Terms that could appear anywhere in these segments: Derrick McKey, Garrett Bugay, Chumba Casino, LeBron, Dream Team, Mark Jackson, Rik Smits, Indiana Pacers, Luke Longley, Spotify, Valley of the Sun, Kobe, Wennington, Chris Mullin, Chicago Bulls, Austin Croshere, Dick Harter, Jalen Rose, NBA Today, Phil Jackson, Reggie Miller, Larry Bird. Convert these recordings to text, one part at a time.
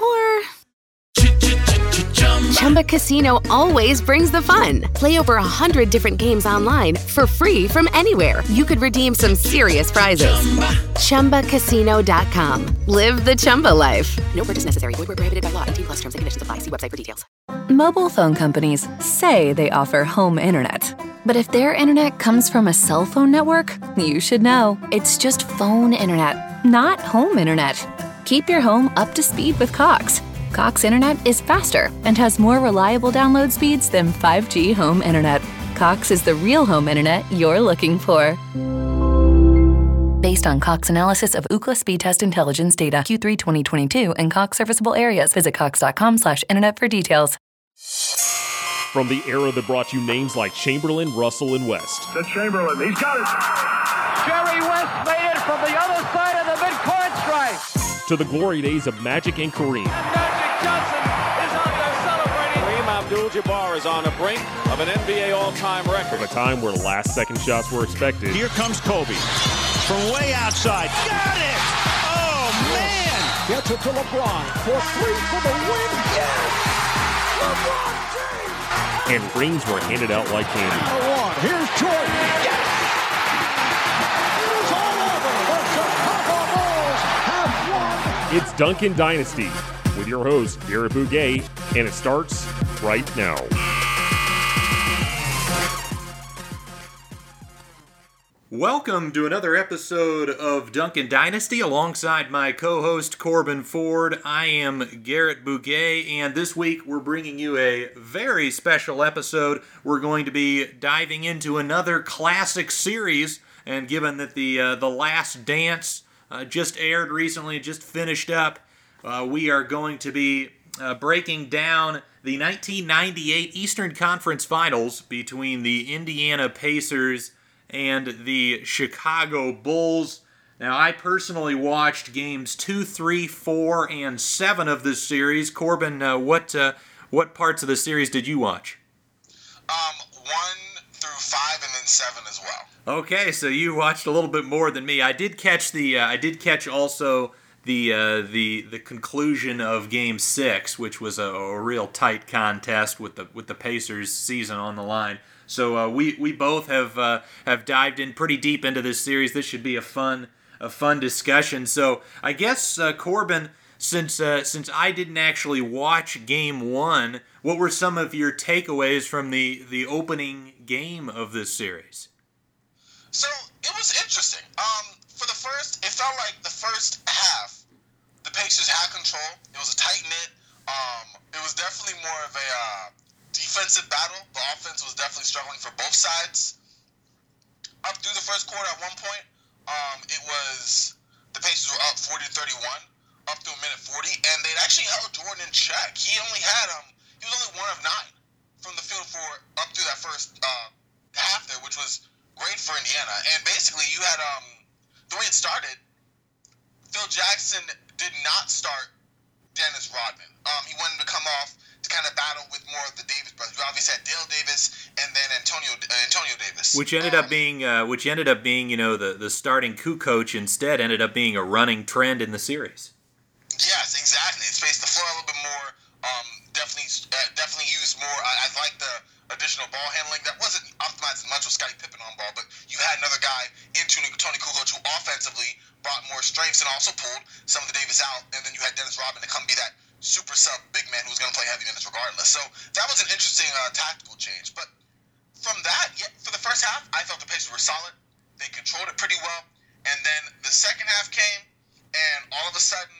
or Chumba Casino always brings the fun. Play over 100 different games online for free from anywhere. You could redeem some serious prizes. ChumbaCasino.com. Live the Chumba life. No purchase necessary. Void where prohibited by law. 18+ terms and conditions apply. See website for details. Mobile phone companies say they offer home internet. But if their internet comes from a cell phone network, you should know. It's just phone internet, not home internet. Keep your home up to speed with Cox. Cox internet is faster and has more reliable download speeds than 5G home internet. Cox is the real home internet you're looking for. Based on Cox analysis of Ookla speed test intelligence data, Q3 2022, and Cox serviceable areas, visit cox.com/internet for details. From the era that brought you names like Chamberlain, Russell, and West. To Chamberlain, he's got it! Jerry West made it from the other side of the midcourt stripe! To the glory days of Magic and Kareem. And Magic Johnson is out there celebrating! Kareem Abdul-Jabbar is on the brink of an NBA all-time record. From a time where last-second shots were expected. Here comes Kobe, from way outside. Got it! Oh, man! Gets it to LeBron, for three for the win, yes! LeBron! And rings were handed out like candy. Here's Jordan. Yes! Here's all over. The Chicago Bulls have won. It's Dunkin' Dynasty with your host, Garrett Bugay, and it starts right now. Welcome to another episode of Dunkin' Dynasty. Alongside my co-host, Corban Ford, I am Garrett Bugay, and this week we're bringing you a very special episode. We're going to be diving into another classic series, and given that the Last Dance just aired recently, just finished up, we are going to be breaking down the 1998 Eastern Conference Finals between the Indiana Pacers and the Chicago Bulls. Now, I personally watched games 2, 3, 4, and 7 of this series. Corbin, what parts of the series did you watch? 1 through 5, and then 7 as well. Okay, so you watched a little bit more than me. I did catch the I did catch also the conclusion of Game 6, which was a real tight contest with the Pacers' season on the line. So we both have dived in pretty deep into this series. This should be a fun discussion. So I guess Corbin, since I didn't actually watch Game 1, what were some of your takeaways from the opening game of this series? So it was interesting. For the first, it felt like the first half, the Pacers had control. It was a tight knit. It was definitely more of a defensive battle. The offense was definitely struggling for both sides. Up through the first quarter at one point, it was the Pacers were up 40-31, up through minute 40, and they'd actually held Jordan in check. He was only 1 of 9 from the field for up through that first half there, which was great for Indiana. And basically you had, the way it started, Phil Jackson did not start Dennis Rodman. He wanted to come off to kind of battle with more of the Davis brothers. We obviously had Dale Davis and then Antonio Davis, which ended up being the starting Kukoč instead ended up being a running trend in the series. Yes, exactly. It spaced the floor a little bit more. Definitely used more. I like the additional ball handling that wasn't optimized as much with Scottie Pippen on ball, but you had another guy in Toni Kukoč who offensively brought more strengths and also pulled some of the Davis out, and then you had Dennis Rodman to come be that super sub big man who's going to play heavy minutes regardless. So that was an interesting tactical change. But from that, for the first half, I thought the Pacers were solid. They controlled it pretty well. And then the second half came, and all of a sudden,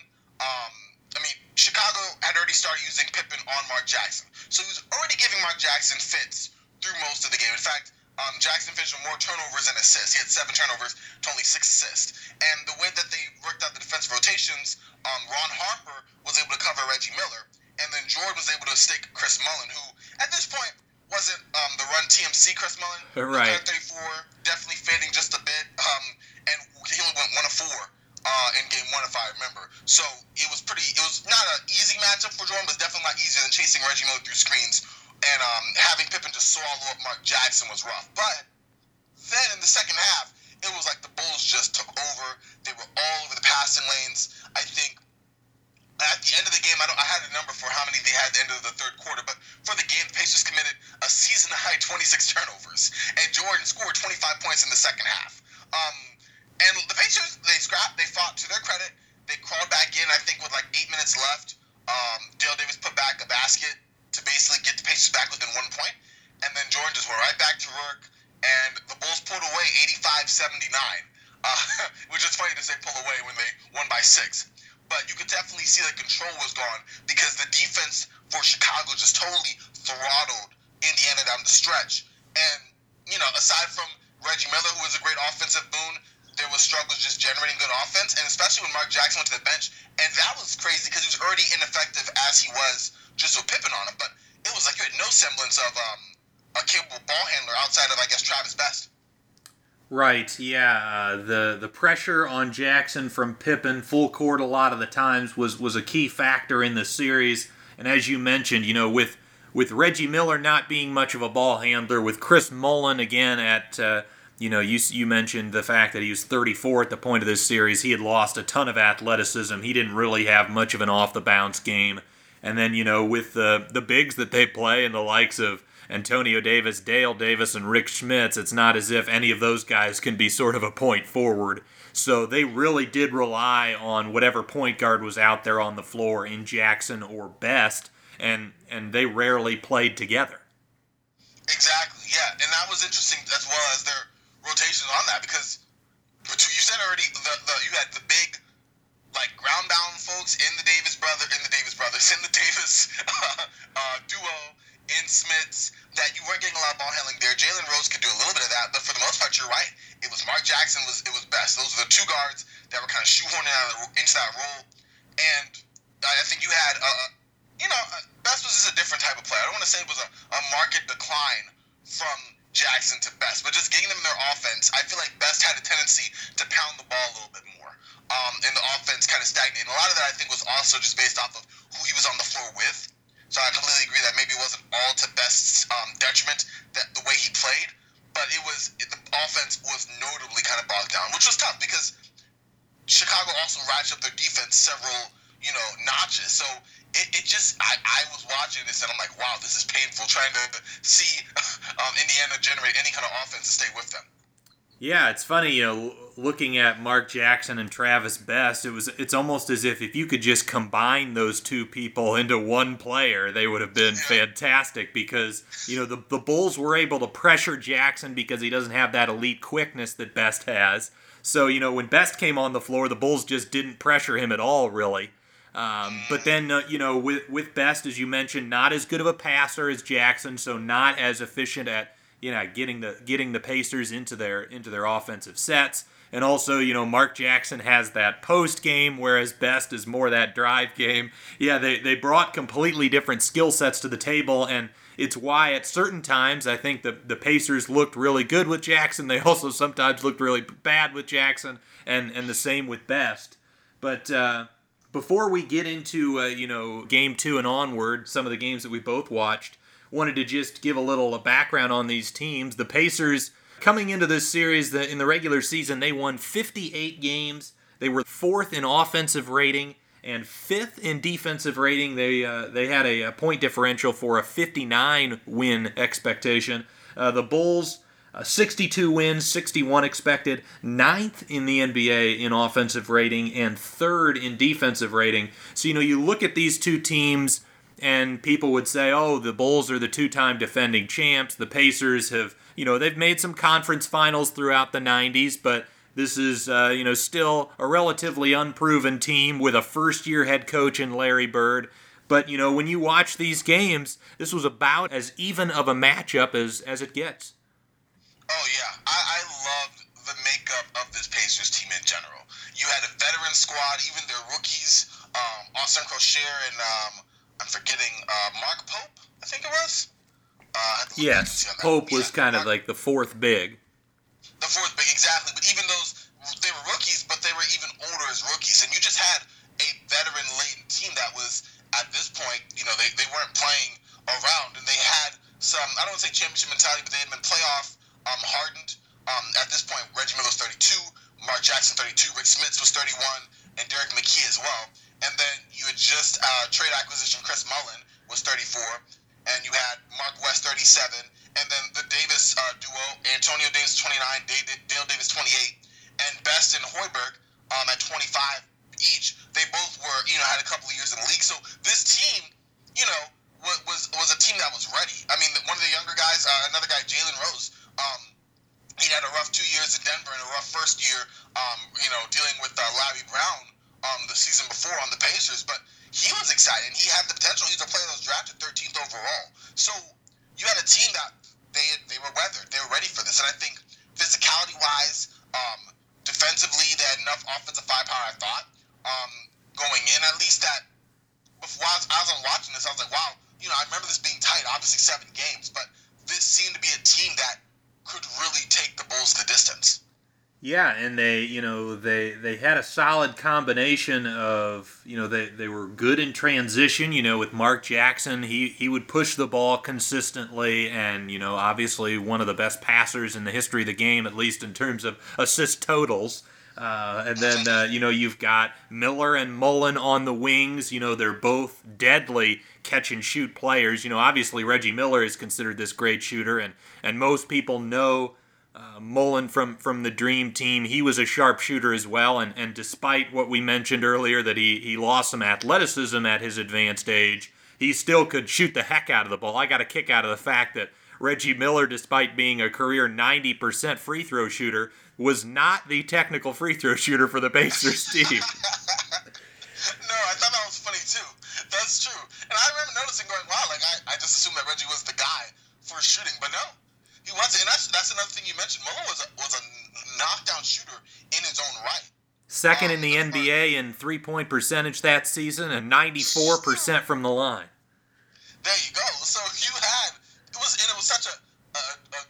Chicago had already started using Pippen on Mark Jackson. So he was already giving Mark Jackson fits through most of the game. In fact, Jackson finished with more turnovers than assists. He had 7 turnovers to only 6 assists. And the way that they worked out the defensive rotations, Ron Harper was able to cover Reggie Miller, and then Jordan was able to stick Chris Mullin, who at this point wasn't the run TMC Chris Mullin. Right. 34, definitely fading just a bit, and he only went 1 of 4 in game one, if I remember. So it was pretty. It was not an easy matchup for Jordan, but definitely not easier than chasing Reggie Miller through screens, and having Pippen just swallow up Mark Jackson was rough. But then in the second half, it was like the Bulls just took over. They were all over the passing lanes. I think at the end of the game, I had a number for how many they had at the end of the third quarter, but for the game, the Pacers committed a season-high 26 turnovers, and Jordan scored 25 points in the second half. And the Pacers, they scrapped, they fought to their credit, they crawled back in, I think, with like 8 minutes left. Dale Davis put back a basket to basically get the Pacers back within 1 point, and then Jordan just went right back to work, and the Bulls pulled away 85-79, which is funny to say pull away when they won by 6. But you could definitely see that control was gone because the defense for Chicago just totally throttled Indiana down the stretch. And, you know, aside from Reggie Miller, who was a great offensive boon, there was struggles just generating good offense, and especially when Mark Jackson went to the bench. And that was crazy because he was already ineffective as he was just with Pippen on him. But it was like you had no semblance of a capable ball handler outside of, I guess, Travis Best. Right, yeah. The pressure on Jackson from Pippen, full court a lot of the times, was a key factor in the series. And as you mentioned, you know, with Reggie Miller not being much of a ball handler, with Chris Mullin again at, you know, you mentioned the fact that he was 34 at the point of this series. He had lost a ton of athleticism. He didn't really have much of an off-the-bounce game. And then, you know, with the bigs that they play and the likes of Antonio Davis, Dale Davis, and Rik Smits, it's not as if any of those guys can be sort of a point forward. So they really did rely on whatever point guard was out there on the floor in Jackson or Best, and they rarely played together. Exactly, yeah. And that was interesting as well as their rotations on that because you said already you had the big, like, ground-bound folks in the Davis duo, in Smits, that you weren't getting a lot of ball handling there. Jalen Rose could do a little bit of that, but for the most part, you're right. It was Mark Jackson, it was Best. Those were the two guards that were kind of shoehorning into that role. And I think you had, Best was just a different type of player. I don't want to say it was a marked decline from Jackson to Best, but just getting them in their offense, I feel like Best had a tendency to pound the ball a little bit more. And the offense kind of stagnated. And a lot of that, I think, was also just based off of who he was on the floor with. So I completely agree that maybe it wasn't all to Best's detriment, that the way he played, but the offense was notably kind of bogged down, which was tough because Chicago also ratcheted up their defense several, notches. So it just, I was watching this and I'm like, wow, this is painful trying to see Indiana generate any kind of offense to stay with them. Yeah, it's funny, looking at Mark Jackson and Travis Best, it's almost as if you could just combine those two people into one player, they would have been fantastic because, the Bulls were able to pressure Jackson because he doesn't have that elite quickness that Best has. So, when Best came on the floor, the Bulls just didn't pressure him at all, really. But then, with Best, as you mentioned, not as good of a passer as Jackson, so not as efficient at getting the Pacers into their offensive sets. And also, Mark Jackson has that post game, whereas Best is more that drive game. Yeah, they brought completely different skill sets to the table, and it's why at certain times I think the Pacers looked really good with Jackson. They also sometimes looked really bad with Jackson, and the same with Best. But before we get into, game two and onward, some of the games that we both watched, wanted to just give a little background on these teams. The Pacers, coming into this series, in the regular season, they won 58 games. They were 4th in offensive rating and 5th in defensive rating. They had a point differential for a 59-win expectation. The Bulls, 62 wins, 61 expected, 9th in the NBA in offensive rating and 3rd in defensive rating. So, you look at these two teams, and people would say, oh, the Bulls are the two-time defending champs. The Pacers have, they've made some conference finals throughout the 90s, but this is, still a relatively unproven team with a first-year head coach in Larry Bird. But, when you watch these games, this was about as even of a matchup as it gets. Oh, yeah. I loved the makeup of this Pacers team in general. You had a veteran squad, even their rookies, Austin Croshere and... I'm forgetting Mark Pope, I think it was. Yes, Pope was kind of like the fourth big. Exactly. But even those, they were rookies, but they were even older as I don't want to say championship mentality, but they had been playoff hardened. At this point, Reggie Miller was 32, Mark Jackson 32, Rik Smits was 31, and Derrick McKey as well. And then you had just trade acquisition Chris Mullin was 34, and you had Mark West 37, and then the Davis duo, Antonio Davis 29, Dale Davis 28, and Best and Hoiberg at 25 each. They both were, had a couple of years in the league. So this team, was a team that was ready. I mean, one of the younger guys, another guy, Jalen Rose, he had a rough 2 years in Denver and a rough first year, dealing with Larry Brown the season before on the Pacers. But he was excited. He had the potential. He's a player that was drafted 13th overall. So you had a team that they were weathered. They were ready for this. And I think physicality-wise, defensively, they had enough offensive firepower, I thought, going in. At least that before I was watching this, I was like, wow, I remember this being tight, obviously 7 games, but this seemed to be a team that could really take the Bulls the distance. Yeah, and they had a solid combination of, they were good in transition, with Mark Jackson. He would push the ball consistently and, obviously one of the best passers in the history of the game, at least in terms of assist totals. And then, you've got Miller and Mullin on the wings. They're both deadly catch-and-shoot players. Obviously Reggie Miller is considered this great shooter, and most people know Mullin from the Dream Team. He was a sharpshooter as well, and despite what we mentioned earlier, that he lost some athleticism at his advanced age, he still could shoot the heck out of the ball. I got a kick out of the fact that Reggie Miller, despite being a career 90% free throw shooter, was not the technical free throw shooter for the Pacers team. No, I thought that was funny too. That's true. And I remember noticing, going, wow, like I just assumed that Reggie was the guy for shooting, but no, he wasn't. And that's another thing you mentioned. Mullin was a knockdown shooter in his own right. Second in the NBA in three-point percentage that season, and 94% from the line. There you go. So you had it was such a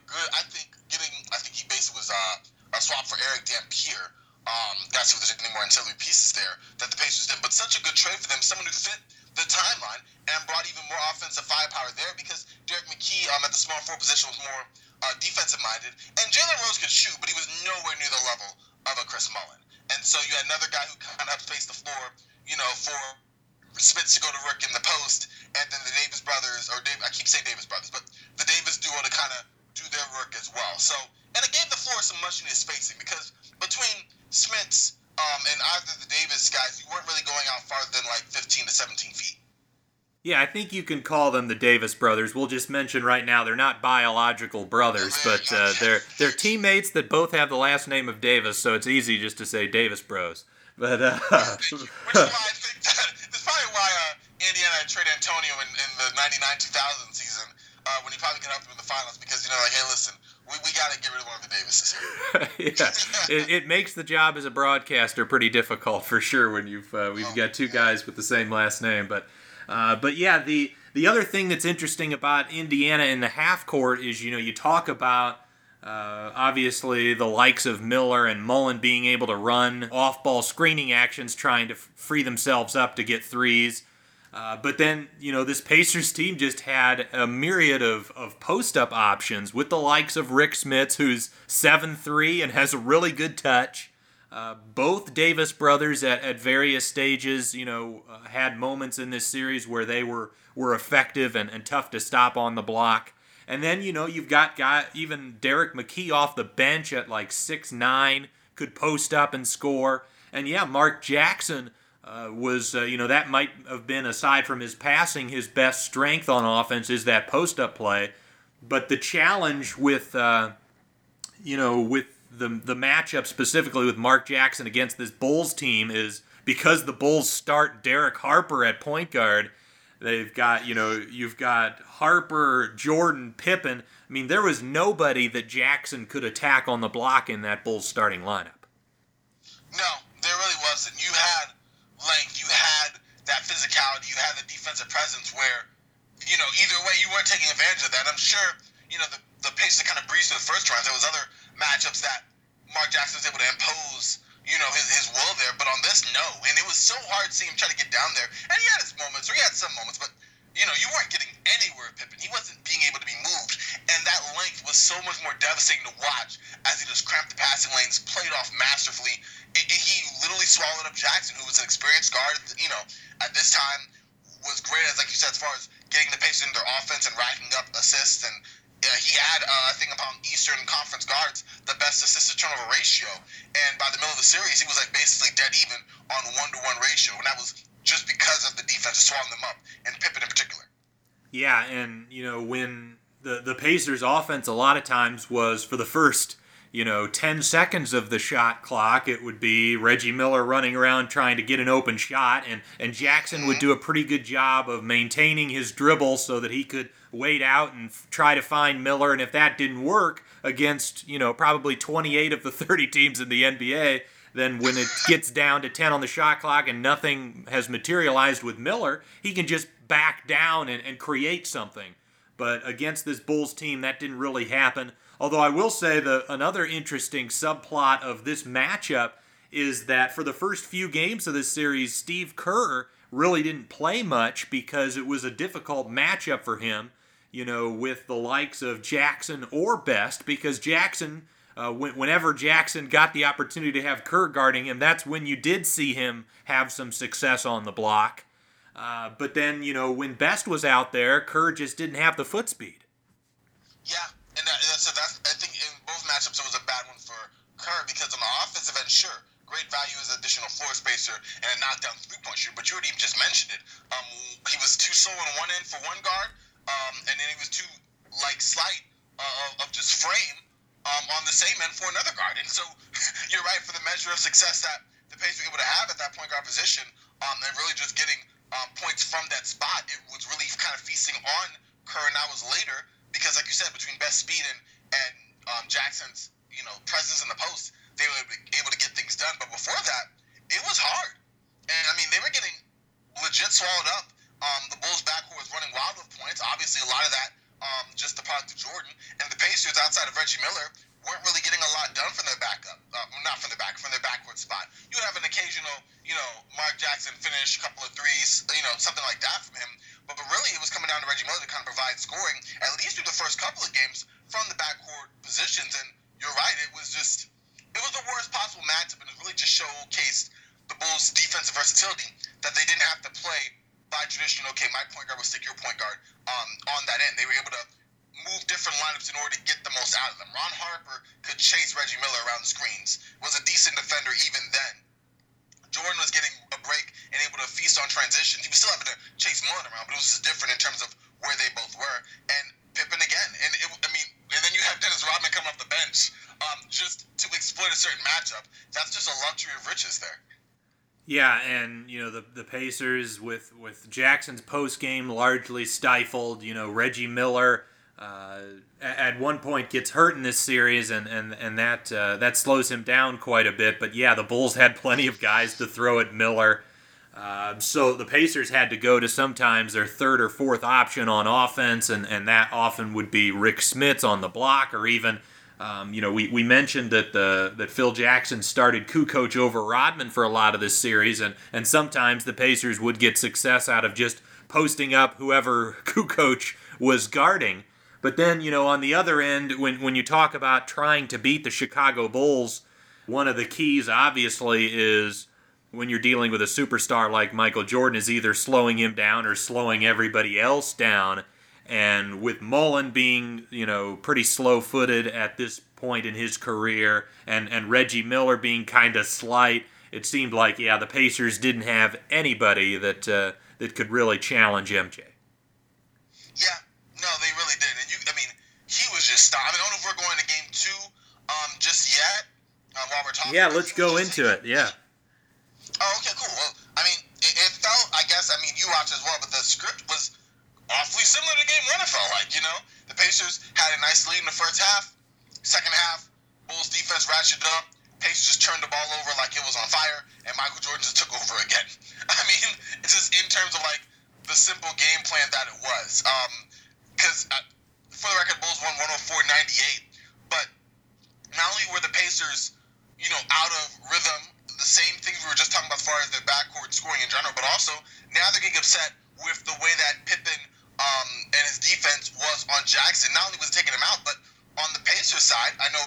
good. I think he basically was a swap for Eric Dampier. That's if there's any more ancillary pieces there that the Pacers did. But such a good trade for them, someone who fit the timeline and brought even more offensive firepower there, because Derrick McKey at the small forward position was more defensive-minded. And Jalen Rose could shoot, but he was nowhere near the level of a Chris Mullin. And so you had another guy who kind of spaced the floor, for Smits to go to work in the post, and then the Davis brothers, I keep saying Davis brothers, but the Davis duo to kind of do their work as well. So, and it gave the floor some much-needed spacing, because between Smits and either the Davis guys, you weren't really going out farther than like 15 to 17 feet. Yeah, I think you can call them the Davis brothers. We'll just mention right now they're not biological brothers, but they're teammates that both have the last name of Davis, so it's easy just to say Davis Bros. But which is why I think that's probably why Indiana traded Antonio in the 1999-2000 season when he probably could help them in the finals, because hey, listen. We got to get rid of one of the Davises here. Yeah, it makes the job as a broadcaster pretty difficult for sure when we've got two guys with the same last name. But yeah, the other thing that's interesting about Indiana in the half court is you talk about obviously the likes of Miller and Mullin being able to run off ball screening actions, trying to free themselves up to get threes. But then, this Pacers team just had a myriad of post-up options with the likes of Rik Smits, who's 7'3" and has a really good touch. Both Davis brothers at various stages, had moments in this series where they were effective and tough to stop on the block. And then, you've got even Derrick McKey off the bench at like 6'9", could post up and score. And yeah, Mark Jackson was, that might have been, aside from his passing, his best strength on offense is that post-up play. But the challenge with, with the matchup specifically with Mark Jackson against this Bulls team is because the Bulls start Derek Harper at point guard, they've got, you've got Harper, Jordan, Pippen. I mean, there was nobody that Jackson could attack on the block in that Bulls starting lineup. No, there really wasn't. You had length, you had that physicality, you had the defensive presence where, either way, you weren't taking advantage of that. I'm sure, the Pacers kind of breezed through the first round. There was other matchups that Mark Jackson was able to impose, his will there, but on this, no. And it was so hard seeing him try to get down there. And he had some moments, but, you weren't getting anywhere with Pippen. He wasn't being able to be moved. was so much more devastating to watch as he just cramped the passing lanes, played off masterfully. He literally swallowed up Jackson, who was an experienced guard, you know, at this time was great, as like you said, as far as getting the Pacers into their offense and racking up assists. And he had, I think, upon Eastern Conference guards, the best assist-to-turnover ratio. And by the middle of the series, he was like basically dead even on one-to-one ratio. And that was just because of the defense just swallowing them up, and Pippen in particular. Yeah, and, you know, when the Pacers' offense a lot of times was for the first, 10 seconds of the shot clock, it would be Reggie Miller running around trying to get an open shot, and Jackson would do a pretty good job of maintaining his dribble so that he could wait out and try to find Miller. And if that didn't work against, probably 28 of the 30 teams in the NBA, then when it gets down to 10 on the shot clock and nothing has materialized with Miller, he can just back down and create something. But against this Bulls team, that didn't really happen. Although I will say another interesting subplot of this matchup is that for the first few games of this series, Steve Kerr really didn't play much because it was a difficult matchup for him, with the likes of Jackson or Best, because Jackson, whenever Jackson got the opportunity to have Kerr guarding him, that's when you did see him have some success on the block. But then, when Best was out there, Kerr just didn't have the foot speed. Yeah, and that's I think in both matchups it was a bad one for Kerr, because on the offensive end, sure, great value as an additional floor spacer and a knockdown three-point shooter, but you already just mentioned it. He was too slow on one end for one guard, and then he was too, slight of just frame on the same end for another guard. And so you're right, for the measure of success that the Pacers were able to have at that point guard position, and really just getting points from that spot, it was really kind of feasting on Kerr and hours later, because like you said, between Best speed and Jackson's presence in the post, they were able to get things done. But before that, it was hard, and they were getting legit swallowed up. The Bulls backcourt was running wild with points, obviously a lot of that just the product of Jordan, and the Pacers outside of Reggie Miller weren't really getting a lot done from their backcourt spot. You would have an occasional Mark Jackson finish, a couple of threes, something like that from him. But really, it was coming down to Reggie Miller to kind of provide scoring, at least through the first couple of games, from the backcourt positions. And you're right, it was the worst possible matchup, and it really just showcased the Bulls' defensive versatility, that they didn't have to play by tradition, okay, my point guard will stick your point guard on that end. They were able to move different lineups in order to get the most out of them. Ron Harper could chase Reggie Miller around screens, was a decent defender even then. Jordan was getting a break and able to feast on transitions. He was still having to chase Mullin around, but it was just different in terms of where they both were. And Pippen again, and then you have Dennis Rodman coming off the bench just to exploit a certain matchup. That's just a luxury of riches there. Yeah, and the Pacers with Jackson's post game largely stifled. Reggie Miller at one point gets hurt in this series, and that slows him down quite a bit. But yeah, the Bulls had plenty of guys to throw at Miller, so the Pacers had to go to sometimes their third or fourth option on offense, and that often would be Rik Smits on the block, or even we mentioned that Phil Jackson started Kukoč over Rodman for a lot of this series, and sometimes the Pacers would get success out of just posting up whoever Kukoč was guarding. But then, on the other end, when you talk about trying to beat the Chicago Bulls, one of the keys, obviously, is when you're dealing with a superstar like Michael Jordan, is either slowing him down or slowing everybody else down. And with Mullin being, pretty slow-footed at this point in his career, and Reggie Miller being kind of slight, it seemed like, yeah, the Pacers didn't have anybody that could really challenge MJ. Yeah, no, they really did. He was just stopped. I don't know if we're going to game two just yet while we're talking. Yeah, let's go into it. Yeah. Oh, okay, cool. Well, it felt, I guess, you watched as well, but the script was awfully similar to game one, it felt like, The Pacers had a nice lead in the first half. Second half, Bulls defense ratcheted up. Pacers just turned the ball over like it was on fire, and Michael Jordan just took over again. It's just in terms of, the simple game plan that it was. Because... for the record, Bulls won 104-98, but not only were the Pacers, out of rhythm, the same things we were just talking about as far as their backcourt scoring in general, but also now they're getting upset with the way that Pippen and his defense was on Jackson. Not only was it taking him out, but on the Pacers side, I know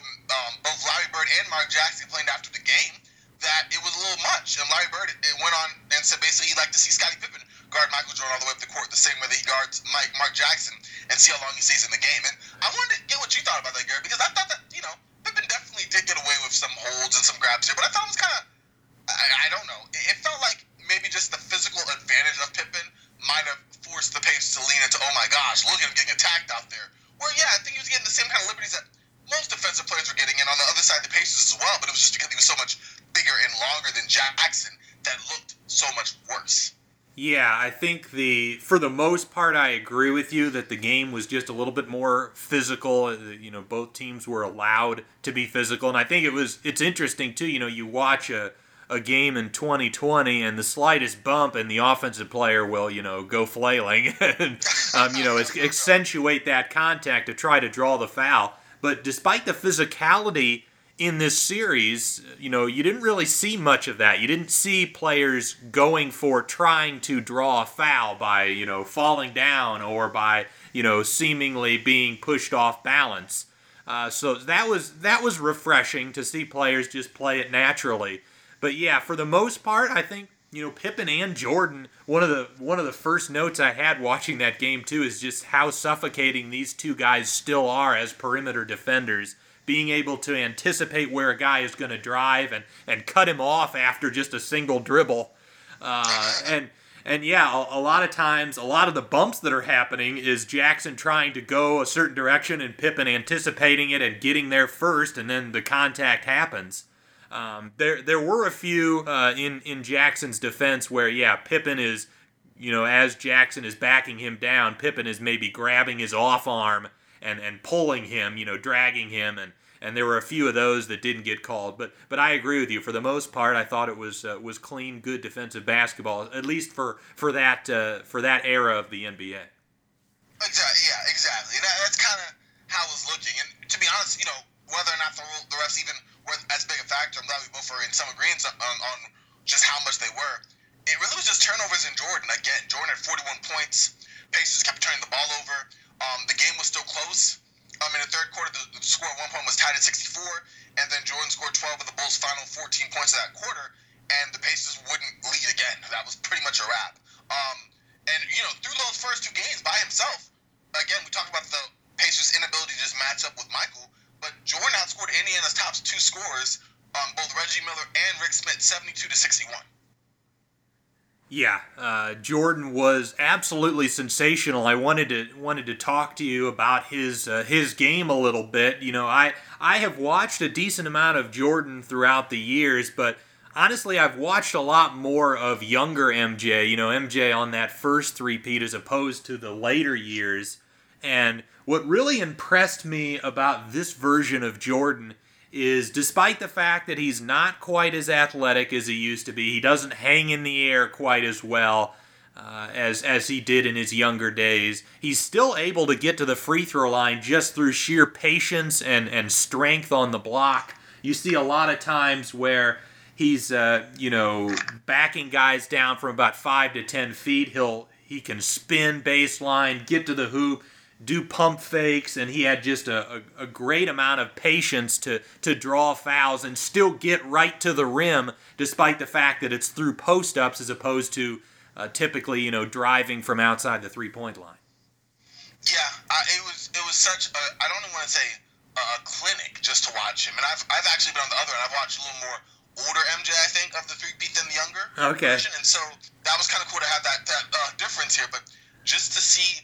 both Larry Bird and Mark Jackson complained after the game that it was a little much. And Larry Bird went on and said basically he'd like to see Scottie Pippen guard Michael Jordan all the way up the court the same way that he guards Mark Jackson and see how long he stays in the game. And I wanted to get what you thought about that, Garrett, because I thought that, you know, Pippen definitely did get away with some holds and some grabs here, but I thought it was kind of, I don't know. It felt like maybe just the physical advantage of Pippen might have forced the Pacers to lean into, oh my gosh, look at him getting attacked out there. Well, yeah, I think he was getting the same kind of liberties that most defensive players were getting, and on the other side, the Pacers as well, but it was just because he was so much bigger and longer than Jackson that looked so much worse. Yeah, I think for the most part, I agree with you that the game was just a little bit more physical. You know, both teams were allowed to be physical, and I think it's interesting, too. You know, you watch a game in 2020, and the slightest bump, and the offensive player will, you know, go flailing and, you know, accentuate that contact to try to draw the foul. But despite the physicality in this series, you know, you didn't really see much of that. You didn't see players going for trying to draw a foul by, you know, falling down or by, you know, seemingly being pushed off balance. So that was refreshing to see players just play it naturally. But yeah, for the most part, I think, you know, Pippen and Jordan, one of the first notes I had watching that game too is just how suffocating these two guys still are as perimeter defenders, being able to anticipate where a guy is going to drive and cut him off after just a single dribble. And yeah, a lot of times, a lot of the bumps that are happening is Jackson trying to go a certain direction and Pippen anticipating it and getting there first, and then the contact happens. There were a few in Jackson's defense where, yeah, Pippen is, you know, as Jackson is backing him down, Pippen is maybe grabbing his off arm and pulling him, you know, dragging him, and there were a few of those that didn't get called. But I agree with you. For the most part, I thought it was clean, good defensive basketball, at least for that era of the NBA. Exactly. Yeah, exactly. That's kind of how I was looking. And to be honest, you know, whether or not the refs even were as big a factor, I'm glad we both were in some agreement on just how much they were. It really was just turnovers in Jordan. Again, Jordan had 41 points. Pacers kept turning the ball over. The game was still close. In the third quarter, the score at one point was tied at 64, and then Jordan scored 12 of the Bulls' final 14 points of that quarter, and the Pacers wouldn't lead again. That was pretty much a wrap. And, you know, through those first two games by himself, again, we talked about the Pacers' inability to just match up with Michael, but Jordan outscored Indiana's top two scorers, both Reggie Miller and Rik Smits, 72-61. Yeah, Jordan was absolutely sensational. I wanted to talk to you about his game a little bit. You know, I have watched a decent amount of Jordan throughout the years, but honestly, I've watched a lot more of younger MJ. You know, MJ on that first three-peat as opposed to the later years. And what really impressed me about this version of Jordan is, despite the fact that he's not quite as athletic as he used to be, he doesn't hang in the air quite as well as he did in his younger days, he's still able to get to the free throw line just through sheer patience and strength on the block. You see a lot of times where he's you know, backing guys down from about 5 to 10 feet. He can spin baseline, get to the hoop, do pump fakes, and he had just a great amount of patience to draw fouls and still get right to the rim, despite the fact that it's through post-ups as opposed to typically, you know, driving from outside the three-point line. Yeah, it was such a, I don't even want to say a clinic just to watch him. And I've actually been on the other end. I've watched a little more older MJ, I think, of the three-peat than the younger version. And so that was kind of cool to have that difference here. But just to see,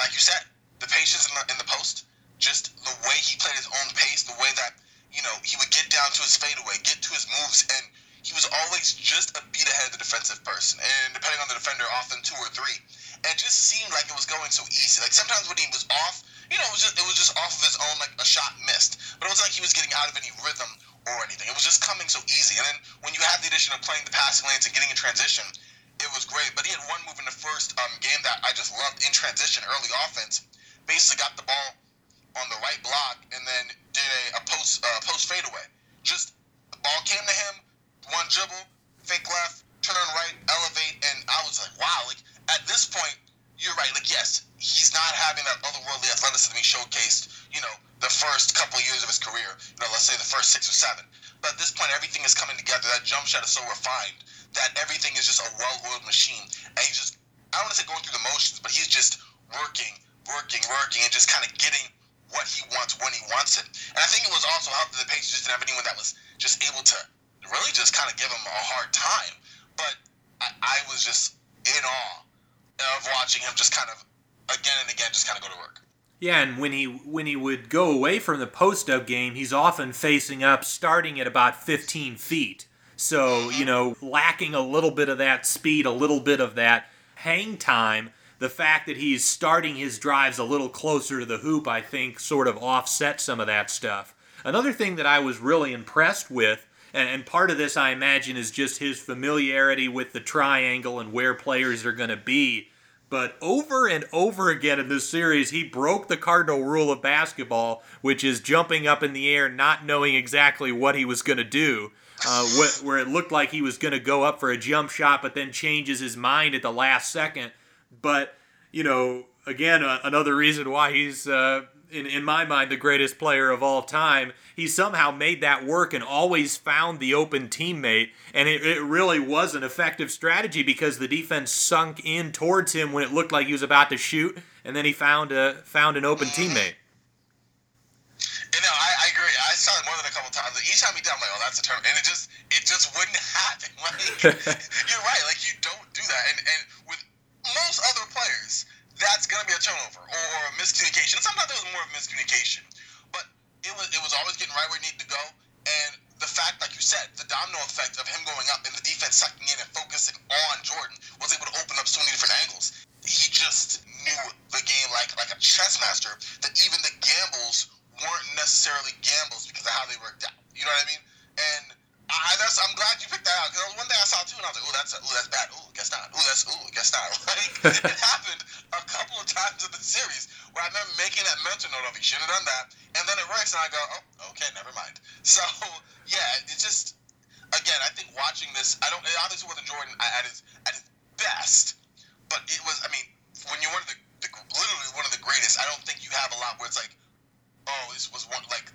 like you said, the patience in the post, just the way he played his own pace, the way that, you know, he would get down to his fadeaway, get to his moves, and he was always just a beat ahead of the defensive person. And depending on the defender, often two or three. And it just seemed like it was going so easy. Like, sometimes when he was off, you know, it was just off of his own, like a shot missed. But it wasn't like he was getting out of any rhythm or anything. It was just coming so easy. And then when you had the addition of playing the passing lanes and getting in transition, it was great. But he had one move in the first game that I just loved in transition, early offense. Basically got the ball on the right block and then did a post fadeaway. Just the ball came to him, one dribble, fake left, turn right, elevate, and I was like, wow. Like, at this point, you're right. Like, yes, he's not having that otherworldly athleticism he showcased, you know, the first couple of years of his career, you know, let's say the first 6 or 7. But at this point, everything is coming together. That jump shot is so refined that everything is just a well-oiled machine. And he's just, I don't want to say going through the motions, but he's just working, and just kind of getting what he wants when he wants it. And I think it was also helped that the Pacers just didn't have anyone that was just able to really just kind of give him a hard time. But I was just in awe of watching him just kind of again and again just kind of go to work. Yeah, and when he would go away from the post-up game, he's often facing up, starting at about 15 feet. So, you know, lacking a little bit of that speed, a little bit of that hang time, the fact that he's starting his drives a little closer to the hoop, I think, sort of offset some of that stuff. Another thing that I was really impressed with, and part of this, I imagine, is just his familiarity with the triangle and where players are going to be. But over and over again in this series, he broke the cardinal rule of basketball, which is jumping up in the air, not knowing exactly what he was going to do, where it looked like he was going to go up for a jump shot, but then changes his mind at the last second. But, you know, again, another reason why he's, in my mind, the greatest player of all time. He somehow made that work and always found the open teammate, and it really was an effective strategy because the defense sunk in towards him when it looked like he was about to shoot, and then he found an open teammate. You know, I agree. I saw it more than a couple times. Like, each time he did, I'm like, oh, that's a turn. And it just wouldn't happen. Like, you're right. Like, you don't do that. And with most other players, that's going to be a turnover or a miscommunication. Sometimes it was more of a miscommunication, but it was always getting right where it needed to go. And the fact, like you said, the domino effect of him going up and the defense sucking in and focusing on Jordan was able to open up so many different angles. He just knew the game like a chess master, that even the gambles weren't necessarily gambles because of how they worked out. You know what I mean? And I'm glad you picked that out, because one day I saw it too, and I was like, "Ooh, that's bad. Ooh, guess not. Ooh, guess not." Like, it happened a couple of times in the series where I remember making that mental note of you should have done that, and then it works, and I go, "Oh, okay, never mind." So yeah, it's just, again, I think watching this, it obviously wasn't Jordan at his best, but it was. I mean, when you're literally one of the greatest, I don't think you have a lot where it's like, "Oh, this was one like."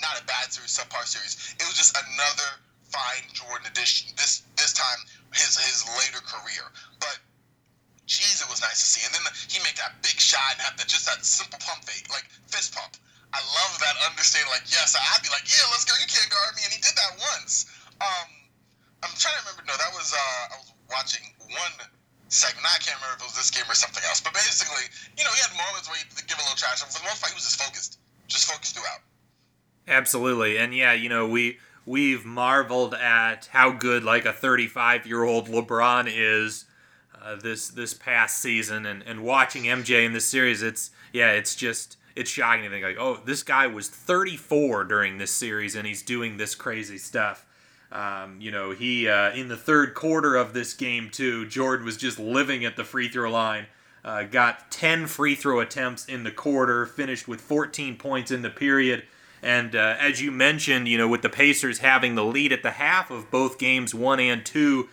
Not a bad series, subpar series. It was just another fine Jordan edition. This time, his later career. But, geez, it was nice to see. And then he made that big shot and had just that simple pump fake, like fist pump. I love that understanding. Like, yes, I'd be like, yeah, let's go. You can't guard me. And he did that once. I'm trying to remember. No, that was I was watching one segment. I can't remember if it was this game or something else. But basically, you know, he had moments where he give a little trash. And for the most part, he was just focused throughout. Absolutely. And yeah, you know, we've marveled at how good like a 35-year-old LeBron is this past season, and watching MJ in this series, it's shocking to think like, oh, this guy was 34 during this series and he's doing this crazy stuff. You know, he in the third quarter of this game too, Jordan was just living at the free throw line. Got 10 free throw attempts in the quarter, finished with 14 points in the period. And as you mentioned, you know, with the Pacers having the lead at the half of both games 1 and 2,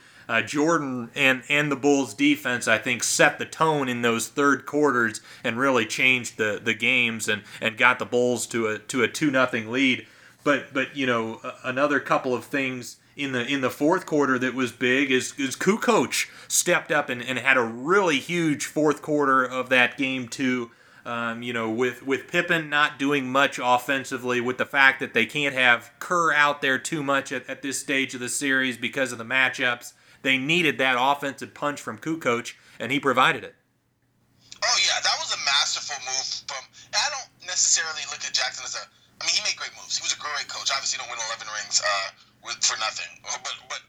Jordan and the Bulls' defense, I think, set the tone in those third quarters and really changed the games and got the Bulls to a 2-0 lead. But you know, another couple of things in the fourth quarter that was big is Kukoč stepped up and had a really huge fourth quarter of that game too. You know, with Pippen not doing much offensively, with the fact that they can't have Kerr out there too much at this stage of the series because of the matchups, they needed that offensive punch from Kukoč, and he provided it. Oh, yeah, that was a masterful move from... I don't necessarily look at Jackson as I mean, he made great moves. He was a great coach. Obviously, you don't win 11 rings for nothing. But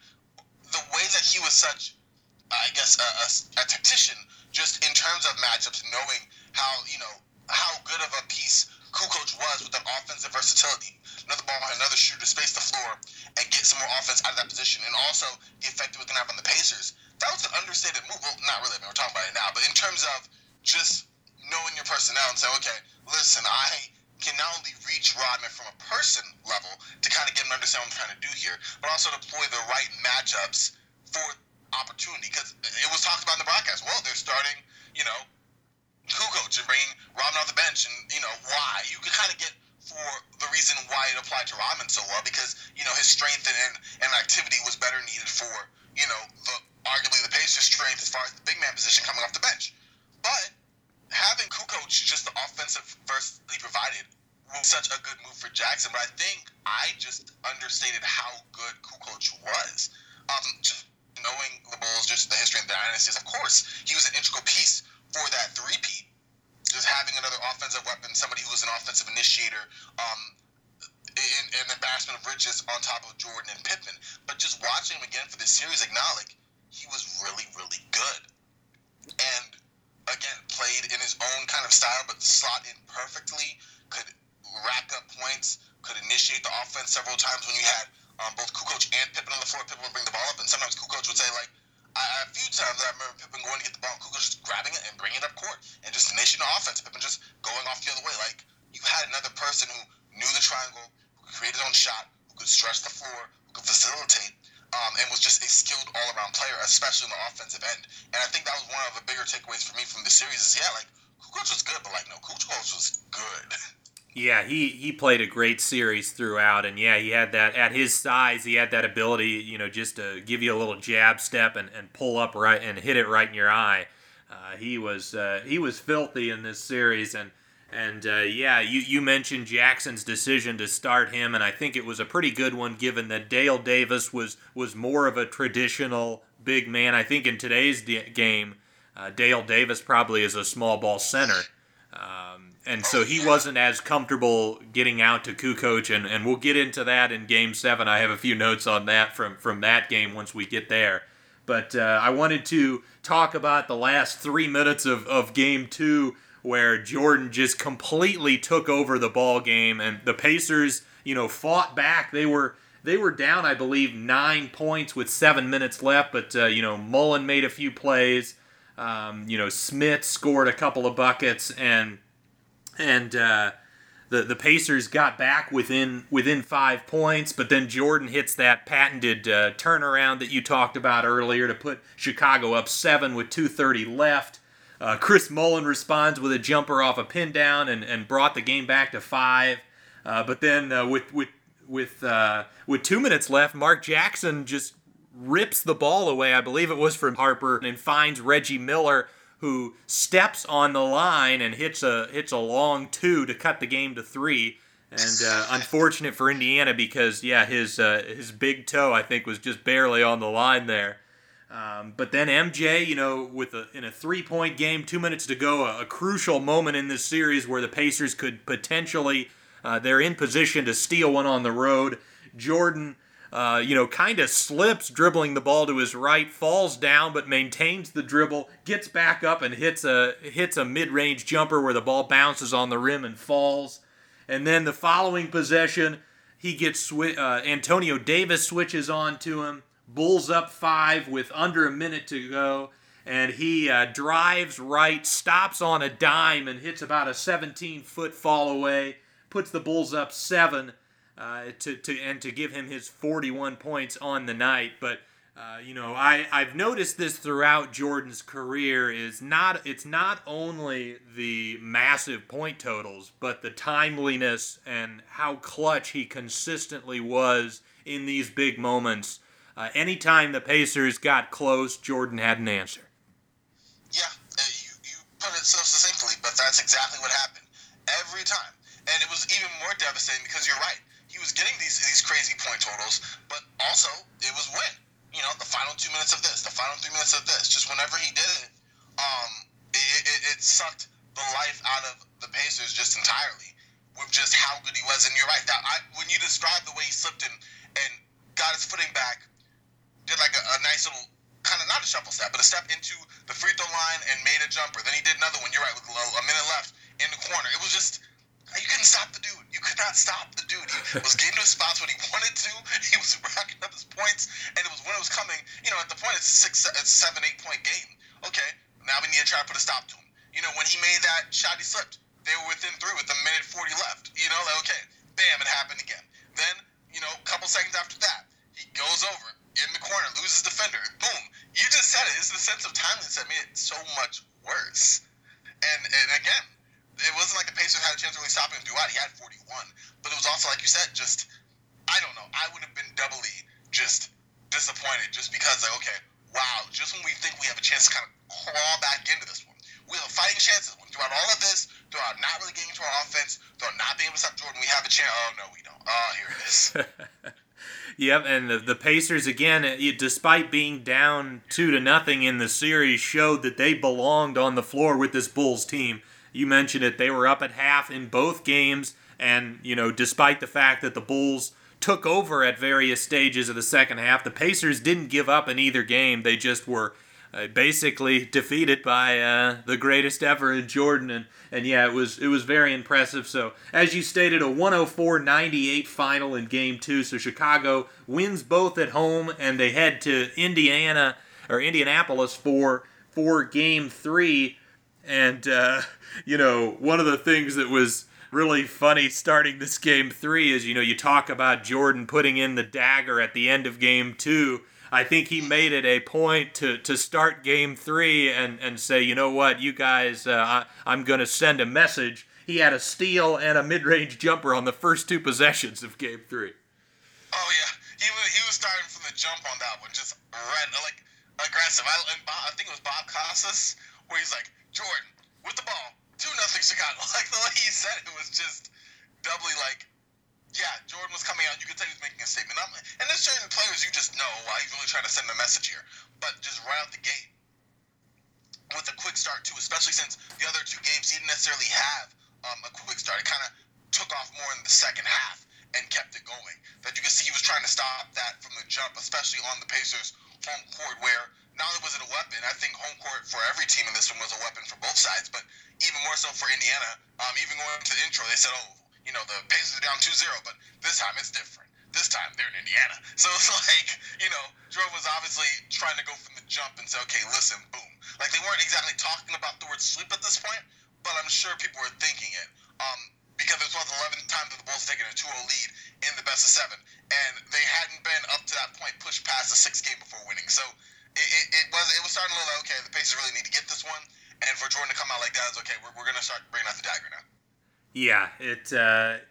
the way that he was such, I guess, a tactician, just in terms of matchups, knowing... how good of a piece Kukoč was with that offensive versatility. Another ball, another shooter, space the floor, and get some more offense out of that position. And also the effect it was going to have on the Pacers. That was an understated move. Well, not really. I mean, we're talking about it now. But in terms of just knowing your personnel and saying, okay, listen, I can not only reach Rodman from a person level to kind of get him to understand what I'm trying to do here, but also deploy the right matchups for opportunity. Because it was talked about in the broadcast. Well, they're starting, you know, Kukoč and bringing Rodman off the bench, and, you know, why. You can kind of get for the reason why it applied to Rodman so well, because, you know, his strength and activity was better needed for, you know, the arguably the Pacers' strength as far as the big man position coming off the bench. But having Kukoč, just the offensive first he provided, was such a good move for Jackson. But I think I just understated how good Kukoč was. Just knowing the Bulls, just the history and the dynasties, of course, he was an integral piece for that three-peat. Just having another offensive weapon, somebody who was an offensive initiator, an embarrassment of riches on top of Jordan and Pippen. But just watching him again for this series, Ignalich, he was really, really good. And, again, played in his own kind of style, but slot in perfectly, could rack up points, could initiate the offense several times when you had both Kukoč and Pippen on the floor. Pippen would bring the ball up, and sometimes Kukoč would say, like, a few times I remember Pippen going to get the ball, and Kukoč just grabbing it and bringing it up court, and just initiating the offense. Pippen just going off the other way. Like, you had another person who knew the triangle, who could create his own shot, who could stretch the floor, who could facilitate, and was just a skilled all-around player, especially on the offensive end. And I think that was one of the bigger takeaways for me from the series is, yeah, like, Kukoč was good, but, like, no, Kukoč was good. Yeah, he played a great series throughout, and yeah, he had that, at his size, he had that ability, you know, just to give you a little jab step and pull up right and hit it right in your eye. He was filthy in this series, and you mentioned Jackson's decision to start him, and I think it was a pretty good one given that Dale Davis was more of a traditional big man. I think in today's game, Dale Davis probably is a small ball center. And so he wasn't as comfortable getting out to Kukoč, and we'll get into that in Game 7. I have a few notes on that from that game once we get there. But I wanted to talk about the last 3 minutes of Game 2 where Jordan just completely took over the ball game, and the Pacers, you know, fought back. They were down, I believe, 9 points with 7 minutes left, but, you know, Mullin made a few plays. You know, Smits scored a couple of buckets, and the Pacers got back within 5 points, but then Jordan hits that patented turnaround that you talked about earlier to put Chicago up 7 with 2:30 left. Chris Mullin responds with a jumper off a pin down and brought the game back to 5. But then with 2 minutes left, Mark Jackson just rips the ball away, I believe it was from Harper, and finds Reggie Miller, who steps on the line and hits a long two to cut the game to 3, and unfortunate for Indiana because his big toe I think was just barely on the line there. But then MJ, you know, with in a 3-point game, 2 minutes to go, a crucial moment in this series where the Pacers could potentially they're in position to steal one on the road. Jordan, you know, kind of slips, dribbling the ball to his right, falls down but maintains the dribble, gets back up and hits a mid-range jumper where the ball bounces on the rim and falls. And then the following possession, he gets Antonio Davis switches on to him, Bulls up 5 with under a minute to go, and he drives right, stops on a dime and hits about a 17-foot fall away, puts the Bulls up 7. To give him his 41 points on the night. But you know, I've noticed this throughout Jordan's career it's not only the massive point totals, but the timeliness and how clutch he consistently was in these big moments. Anytime the Pacers got close, Jordan had an answer. Yeah, you put it so succinctly, but that's exactly what happened every time, and it was even more devastating because you're right. He was getting these crazy point totals, but also it was when, you know, the final 2 minutes of this, the final 3 minutes of this, just whenever he did it, it sucked the life out of the Pacers just entirely with just how good he was. And you're right, that when you described the way he slipped in and got his footing back, did like a nice little kind of not a shuffle step, but a step into the free throw line and made a jumper. Then he did another one. You're right, with a minute left in the corner. It was just. You couldn't stop the dude. You could not stop the dude. He was getting to his spots when he wanted to. He was racking up his points, and it was when it was coming. You know, at the point, it's a 7-8 point game. Okay, now we need to try to put a stop to him. You know, when he made that shot, he slipped. They were within 3 with a minute 40 left. You know, like, okay, bam, it happened again. Then, you know, a couple seconds after that, he goes over in the corner, loses defender, boom. You just said it. It's the sense of timeliness that made it so much worse. And again, it wasn't like the Pacers had a chance to really stop him throughout. He had 41. But it was also, like you said, just, I don't know. I would have been doubly just disappointed just because, like, okay, wow, just when we think we have a chance to kind of claw back into this one, we have a fighting chance this one. Throughout all of this, throughout not really getting into our offense, throughout not being able to stop Jordan, we have a chance. Oh, no, we don't. Oh, here it is. Yep, and the Pacers, again, despite being down 2-0 in the series, showed that they belonged on the floor with this Bulls team. You mentioned it, they were up at half in both games, and, you know, despite the fact that the Bulls took over at various stages of the second half, the Pacers didn't give up in either game. They just were basically defeated by the greatest ever in Jordan, and yeah, it was very impressive. So, as you stated, a 104-98 final in Game 2, so Chicago wins both at home, and they head to Indianapolis for Game 3, and, you know, one of the things that was really funny starting this Game 3 is, you know, you talk about Jordan putting in the dagger at the end of Game 2, I think he made it a point to start Game 3 and say, you know what, you guys, I'm going to send a message. He had a steal and a mid-range jumper on the first two possessions of Game 3. Oh, yeah. He was starting from the jump on that one, just aggressive. I think it was Bob Costas where he's like, Jordan, with the ball, 2-0 Chicago. Like, the way he said it was just doubly like, yeah, Jordan was coming out. You could tell he was making a statement. And there's certain players you just know why he's really trying to send a message here. But just right out the gate, with a quick start, too, especially since the other two games he didn't necessarily have a quick start. It kind of took off more in the second half and kept it going. That you could see he was trying to stop that from the jump, especially on the Pacers' home court, where not only was it a weapon, I think home court for every team in this one was a weapon for both sides, but even more so for Indiana. Even going into the intro, they said, oh, you know, the Pacers are down 2-0, but this time it's different. This time they're in Indiana. So it's like, you know, Jordan was obviously trying to go from the jump and say, okay, listen, boom. Like, they weren't exactly talking about the word sleep at this point, but I'm sure people were thinking it. Because it was the 11th time that the Bulls had taken a 2-0 lead in the best of seven. And they hadn't been, up to that point, pushed past the sixth game before winning. So it was starting to look like, okay, the Pacers really need to get this one. And for Jordan to come out like that, it's okay, we're going to start bringing out the dagger now. Yeah,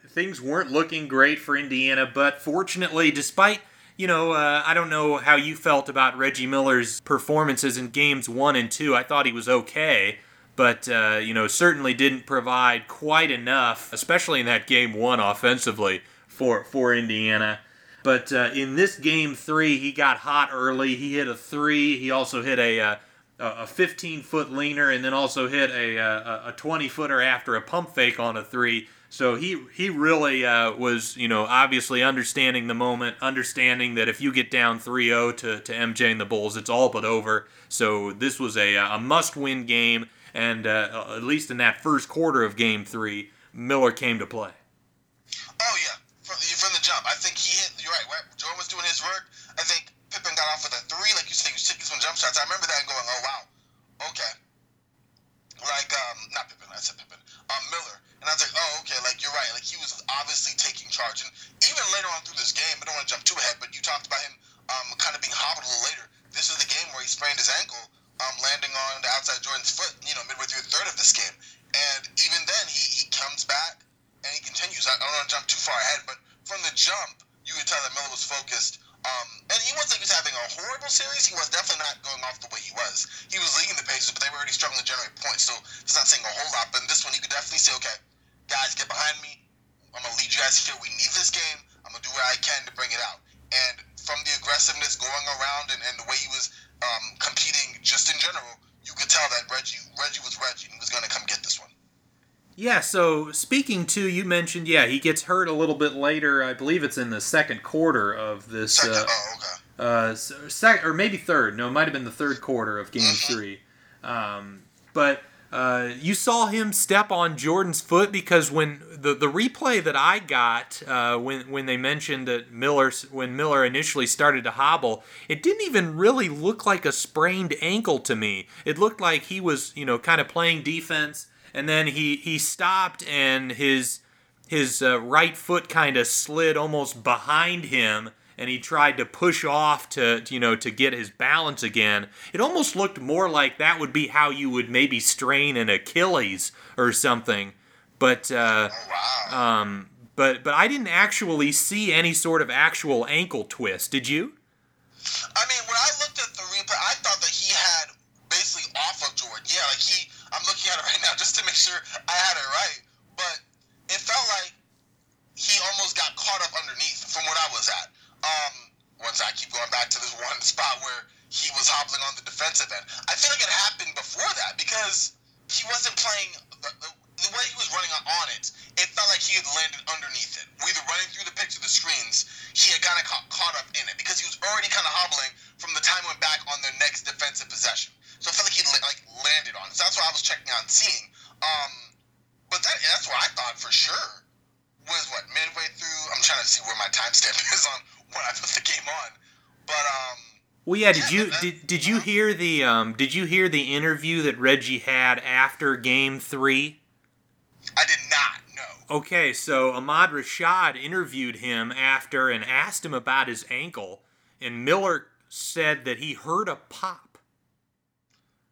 things weren't looking great for Indiana, but fortunately, despite, you know, I don't know how you felt about Reggie Miller's performances in Games 1 and 2. I thought he was okay, but, you know, certainly didn't provide quite enough, especially in that Game 1 offensively for Indiana. But in this Game 3, he got hot early. He hit a 3. He also hit a 15-foot leaner, and then also hit a 20-footer after a pump fake on a 3. So he really was, you know, obviously understanding the moment, understanding that if you get down 3-0 to MJ and the Bulls, it's all but over. So this was a must-win game, and at least in that first quarter of Game 3, Miller came to play. Oh, yeah, from the jump. I think he hit, you're right, Jordan was doing his work. I think Pippen got off with a 3, like you said, he was taking some jump shots. I remember that and going, oh, wow, okay. Like, not Pippen, I said Pippen, Miller. And I was like, oh, okay, like, you're right. Like, he was obviously taking charge. And even later on through this game, I don't want to jump too ahead, but you talked about him kind of being hobbled a little later. This is the game where he sprained his ankle, landing on the outside of Jordan's foot, you know, midway through the third of this game. And even then, he comes back and he continues. I don't want to jump too far ahead, but from the jump, you could tell that Miller was focused. And he wasn't like he was having a horrible series. He was definitely not going off the way he was. He was leading the Pacers, but they were already struggling to generate points, so it's not saying a whole lot. But in this one, you could definitely say, okay, guys, get behind me. I'm going to lead you guys here. We need this game. I'm going to do what I can to bring it out. And from the aggressiveness going around and the way he was competing just in general, you could tell that Reggie was Reggie, and he was going to come get this one. Yeah, so speaking to, you mentioned, yeah, he gets hurt a little bit later. I believe it's in the second quarter of this. Second, or maybe third. No, it might have been the third quarter of Game 3. But you saw him step on Jordan's foot, because when the replay that I got when they mentioned that when Miller initially started to hobble, it didn't even really look like a sprained ankle to me. It looked like he was, you know, kind of playing defense. And then he stopped, and his right foot kind of slid almost behind him, and he tried to push off to get his balance again. It almost looked more like that would be how you would maybe strain an Achilles or something. But but I didn't actually see any sort of actual ankle twist. Did you? I mean, when I looked at the replay, I thought that he had basically off of Jordan. Yeah, like I'm looking at it right now just to make sure I had it right. But it felt like he almost got caught up underneath from what I was at. Once I keep going back to this one spot where he was hobbling on the defensive end. I feel like it happened before that because he wasn't playing the way he was running on it. It felt like he had landed underneath it. Either running through the pitch or the screens, he had kind of caught up in it because he was already kind of hobbling from the time went back on their next defensive possession. So I felt like he landed on it. So that's what I was checking out and seeing. But that's what I thought for sure. Was what, midway through? I'm trying to see where my timestamp is on when I put the game on. But well, yeah. Did you hear the did you hear the interview that Reggie had after Game 3? I did not. No. Okay, so Ahmad Rashad interviewed him after and asked him about his ankle, and Miller said that he heard a pop.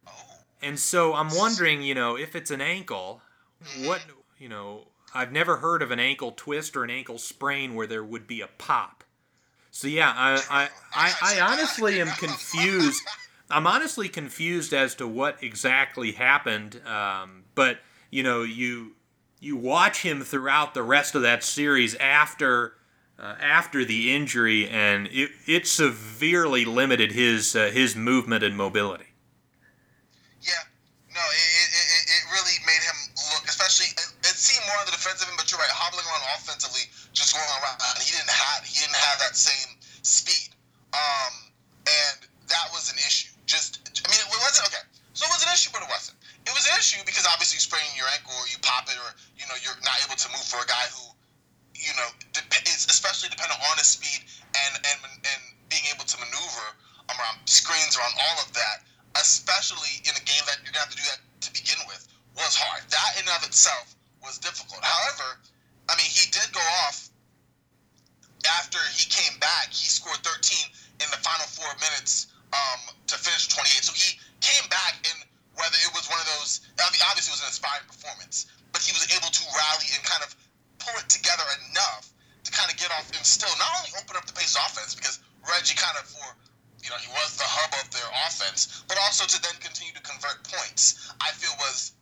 Oh. And so I'm wondering, if it's an ankle, what. I've never heard of an ankle twist or an ankle sprain where there would be a pop. So yeah, I honestly am confused. I'm honestly confused as to what exactly happened. But you watch him throughout the rest of that series after the injury, and it severely limited his movement and mobility. Yeah, no, it really made him look, especially. More on the defensive end, but you're right, hobbling on offensively, just going around, and he didn't have that same speed, and that was an issue. It was an issue because obviously you sprain your ankle or you pop it or you're not able to move for a guy who is especially dependent on his speed and being able to maneuver around screens, around all of that, especially in a game that you're gonna have to do that to begin with, was hard. That in and of itself was difficult. However, I mean, he did go off. After he came back, he scored 13 in the final 4 minutes to finish 28. So he came back, and whether it was one of those, I mean, obviously it was an inspiring performance, but he was able to rally and kind of pull it together enough to kind of get off and still not only open up the Pacers offense, because Reggie kind of he was the hub of their offense, but also to then continue to convert points, I feel was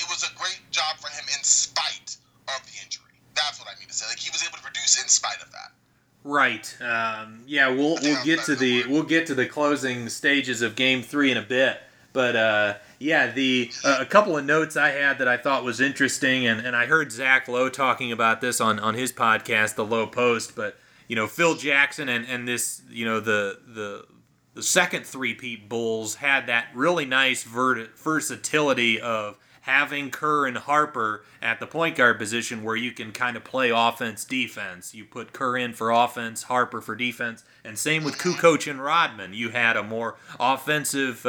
it was a great job for him in spite of the injury. That's what I mean to say. He was able to produce in spite of that. Right. Yeah. We'll get to the closing stages of Game 3 in a bit. But a couple of notes I had that I thought was interesting, and I heard Zach Lowe talking about this on his podcast, The Low Post. But Phil Jackson and this the second three-peat Bulls had that really nice versatility of having Kerr and Harper at the point guard position where you can kind of play offense-defense. You put Kerr in for offense, Harper for defense, and same with Kukoč and Rodman. You had a more offensive,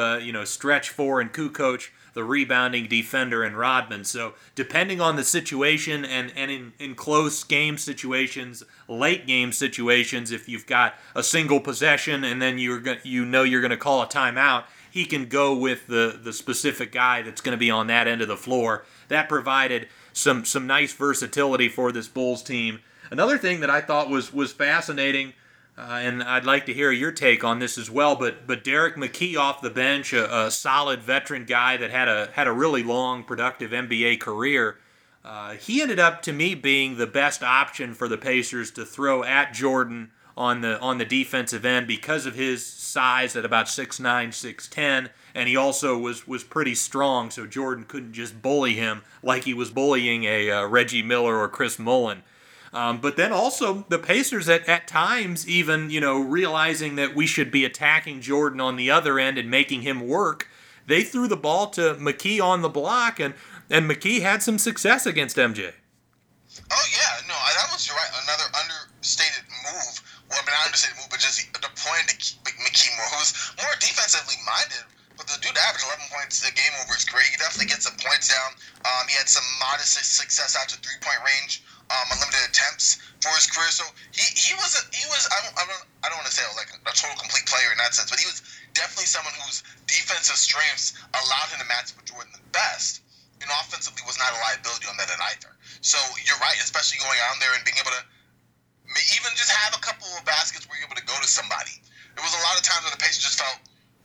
stretch four and Kukoč, the rebounding defender, and Rodman. So depending on the situation and in close game situations, late game situations, if you've got a single possession and then you're going to call a timeout, he can go with the specific guy that's going to be on that end of the floor. That provided some nice versatility for this Bulls team. Another thing that I thought was fascinating, and I'd like to hear your take on this as well, but Derrick McKey off the bench, a solid veteran guy that had a really long, productive NBA career, he ended up, to me, being the best option for the Pacers to throw at Jordan on the defensive end because of his size at about 6'9", 6'10", and he also was pretty strong, so Jordan couldn't just bully him like he was bullying a Reggie Miller or Chris Mullin. But then also the Pacers at times even, realizing that we should be attacking Jordan on the other end and making him work, they threw the ball to McKee on the block, and McKee had some success against MJ. Oh, yeah. No, that was, you're right, another understated move. Well, I mean, not understated move, but just deploying to McKee more, who's more defensively minded. But the dude averaged 11 points a game over his career. He definitely gets some points down. He had some modest success out to three-point range. unlimited attempts for his career. So he was, I don't want to say it was like a total complete player in that sense, but he was definitely someone whose defensive strengths allowed him to match up with Jordan the best, and offensively was not a liability on that end either. So you're right, especially going out there and being able to even just have a couple of baskets where you're able to go to somebody. There was a lot of times where the Pacers just felt,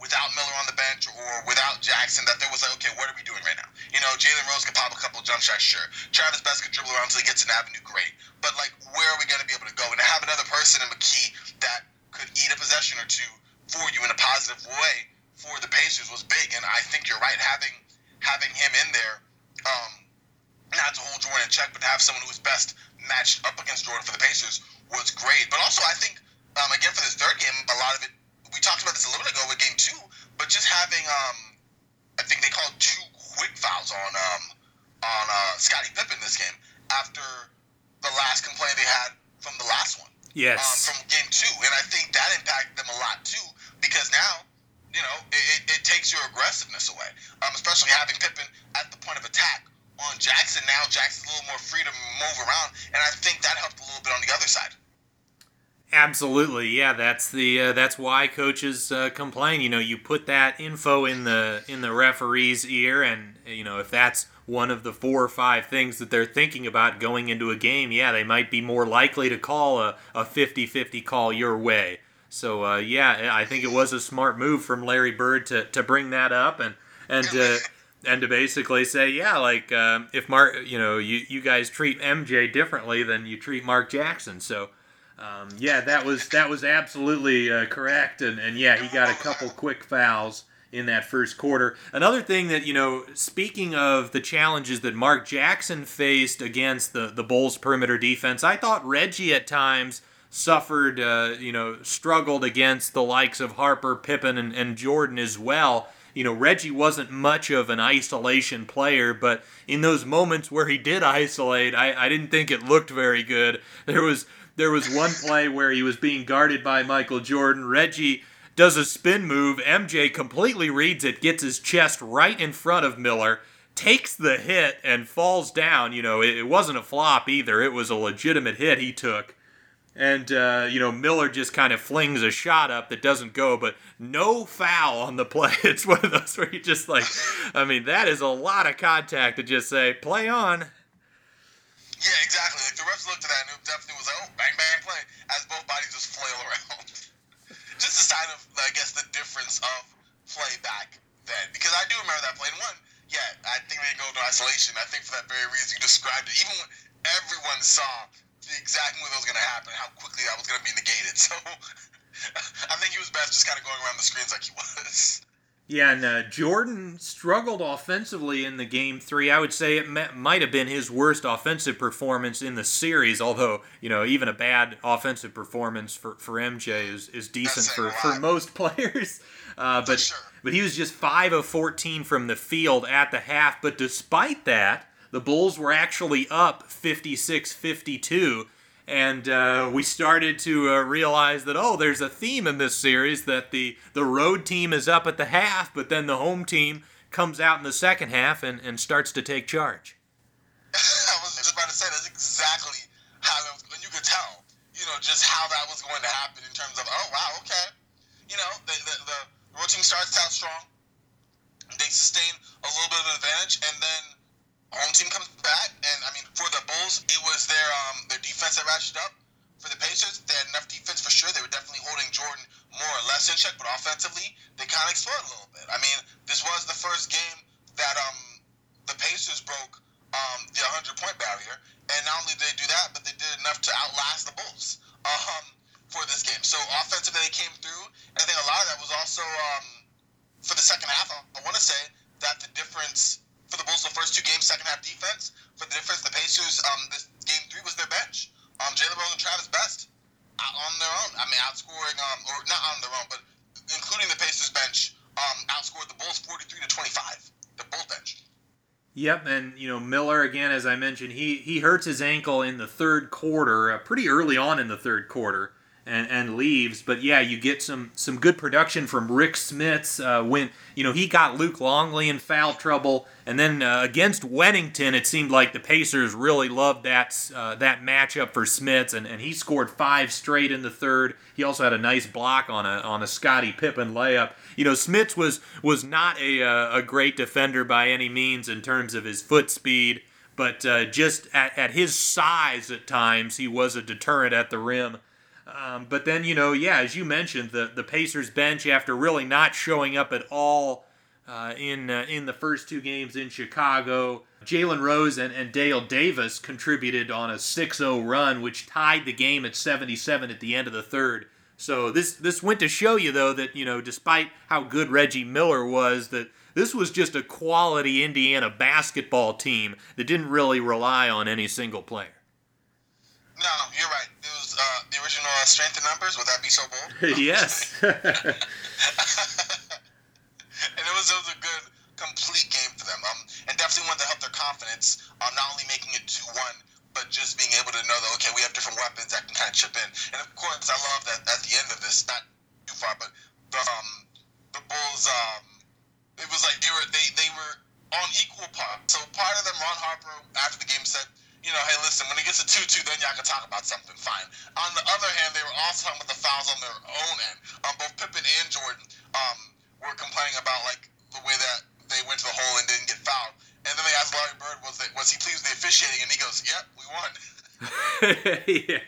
without Miller on the bench or without Jackson, that there was like, okay, what are we doing right now? You know, Jalen Rose could pop a couple of jump shots, sure. Travis Best could dribble around until he gets an avenue, great. But, like, where are we going to be able to go? And to have another person in McKee that could eat a possession or two for you in a positive way for the Pacers was big. And I think you're right. Having him in there, not to hold Jordan in check, but to have someone who was best matched up against Jordan for the Pacers was great. But also, I think, again, for this third game, a lot of it, we talked about this a little bit ago with game two, but just having, I think they called 2 quick fouls on Scottie Pippen this game after the last complaint they had from the last one. Yes. From game two. And I think that impacted them a lot too, because now, you know, it takes your aggressiveness away, especially having Pippen at the point of attack on Jackson. Now Jackson's a little more free to move around, and I think that helped a little bit on the other side. Absolutely, yeah. That's the that's why coaches complain. You know, you put that info in the referee's ear, and you know if that's one of the 4 or 5 things that they're thinking about going into a game, yeah, they might be more likely to call a 50-50 call your way. So yeah, I think it was a smart move from Larry Bird to bring that up and to basically say, yeah, like if Mark, you know, you guys treat MJ differently than you treat Mark Jackson, so. Yeah, that was absolutely correct, and yeah, he got a couple quick fouls in that first quarter. Another thing that, you know, speaking of the challenges that Mark Jackson faced against the Bulls' perimeter defense, I thought Reggie at times suffered, struggled against the likes of Harper, Pippen, and Jordan as well. You know, Reggie wasn't much of an isolation player, but in those moments where he did isolate, I didn't think it looked very good. There was one play where he was being guarded by Michael Jordan. Reggie does a spin move. MJ completely reads it, gets his chest right in front of Miller, takes the hit, and falls down. You know, it wasn't a flop either. It was a legitimate hit he took. And, Miller just kind of flings a shot up that doesn't go, but no foul on the play. It's one of those where you just like, I mean, that is a lot of contact to just say, play on. Yeah, exactly. Like, the refs looked at that, and it definitely was like, oh, bang, bang, play, as both bodies just flail around. Just a sign of, I guess, the difference of play back then. Because I do remember that play. And one, yeah, I think they didn't go to isolation. I think for that very reason you described it. Even when everyone saw the exact move that was going to happen, how quickly that was going to be negated. So I think he was best just kind of going around the screens like he was. Yeah, and Jordan struggled offensively in the Game 3. I would say it might have been his worst offensive performance in the series, although, you know, even a bad offensive performance for MJ is decent for most players. But sure. But he was just 5 of 14 from the field at the half. But despite that, the Bulls were actually up 56-52. And we started to realize that, oh, there's a theme in this series that the road team is up at the half, but then the home team comes out in the second half and starts to take charge. I was just about to say, that's exactly how that was, and you could tell, you know, just how that was going to happen in terms of, oh, wow, okay. You know, the road team starts out strong. They sustain a little bit of an advantage, and then home team comes back, and I mean, for the Bulls, it was their defense that ratcheted up. For the Pacers, they had enough defense for sure. They were definitely holding Jordan more or less in check, but offensively, they kind of explored a little bit. I mean, this was the first game that the Pacers broke the 100-point barrier, and not only did they do that, but they did enough to outlast the Bulls for this game. So offensively, they came through, and I think a lot of that was also for the second half. I want to say that the difference for the Bulls, the first 2 games, second half defense. For the difference, the Pacers, this game 3 was their bench. Jalen Rose and Travis Best on their own. I mean, outscoring, or not on their own, but including the Pacers bench, outscored the Bulls 43-25. The Bulls bench. Yep, and you know Miller again, as I mentioned, he hurts his ankle in the third quarter, pretty early on in the third quarter, and leaves. But yeah, you get some good production from Rik Smits when he got Luke Longley in foul trouble, and then against Wennington, it seemed like the Pacers really loved that matchup for Smits, and he scored 5 straight in the third. He also had a nice block on a Scottie Pippen layup. Smits was not a great defender by any means in terms of his foot speed, but just at his size at times, he was a deterrent at the rim. But then, as you mentioned, the Pacers bench, after really not showing up at all in the first 2 games in Chicago, Jalen Rose and Dale Davis contributed on a 6-0 run, which tied the game at 77 at the end of the third. So this went to show you, though, that, despite how good Reggie Miller was, that this was just a quality Indiana basketball team that didn't really rely on any single player. No, you're right. It was the original strength in numbers. Would that be so bold? Yes. And it was a good, complete game for them. And definitely one that helped their confidence on not only making it 2-1, but just being able to know that, okay, we have different weapons that can kind of chip in. And, of course, I love that at the end of this, not too far, but the Bulls, it was like they were on equal par. So part of them, Ron Harper, after the game said, hey, listen, when it gets to 2-2, then y'all can talk about something. Fine. On the other hand, they were also talking about the fouls on their own end. Both Pippen and Jordan were complaining about, the way that they went to the hole and didn't get fouled. And then they asked Larry Bird, was he pleased with the officiating? And he goes, yep, we won. Yeah,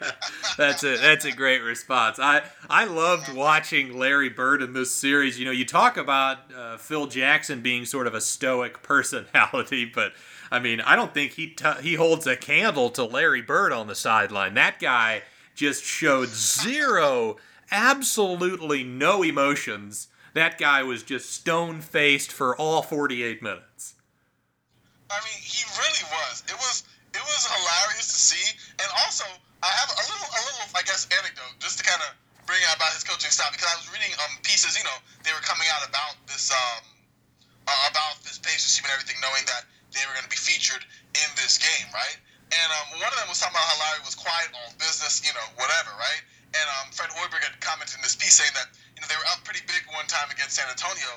that's a great response. I loved watching Larry Bird in this series. You talk about Phil Jackson being sort of a stoic personality, but I mean, I don't think he holds a candle to Larry Bird on the sideline. That guy just showed zero, absolutely no emotions. That guy was just stone-faced for all 48 minutes. I mean, he really was. It was hilarious to see, and also I have a little, I guess, anecdote just to kind of bring out about his coaching style, because I was reading pieces, they were coming out about this Pacers team and everything, knowing that they were going to be featured in this game, right? And one of them was talking about how Larry was quiet, all business, whatever, right? And Fred Hoiberg had commented in this piece saying that they were up pretty big one time against San Antonio,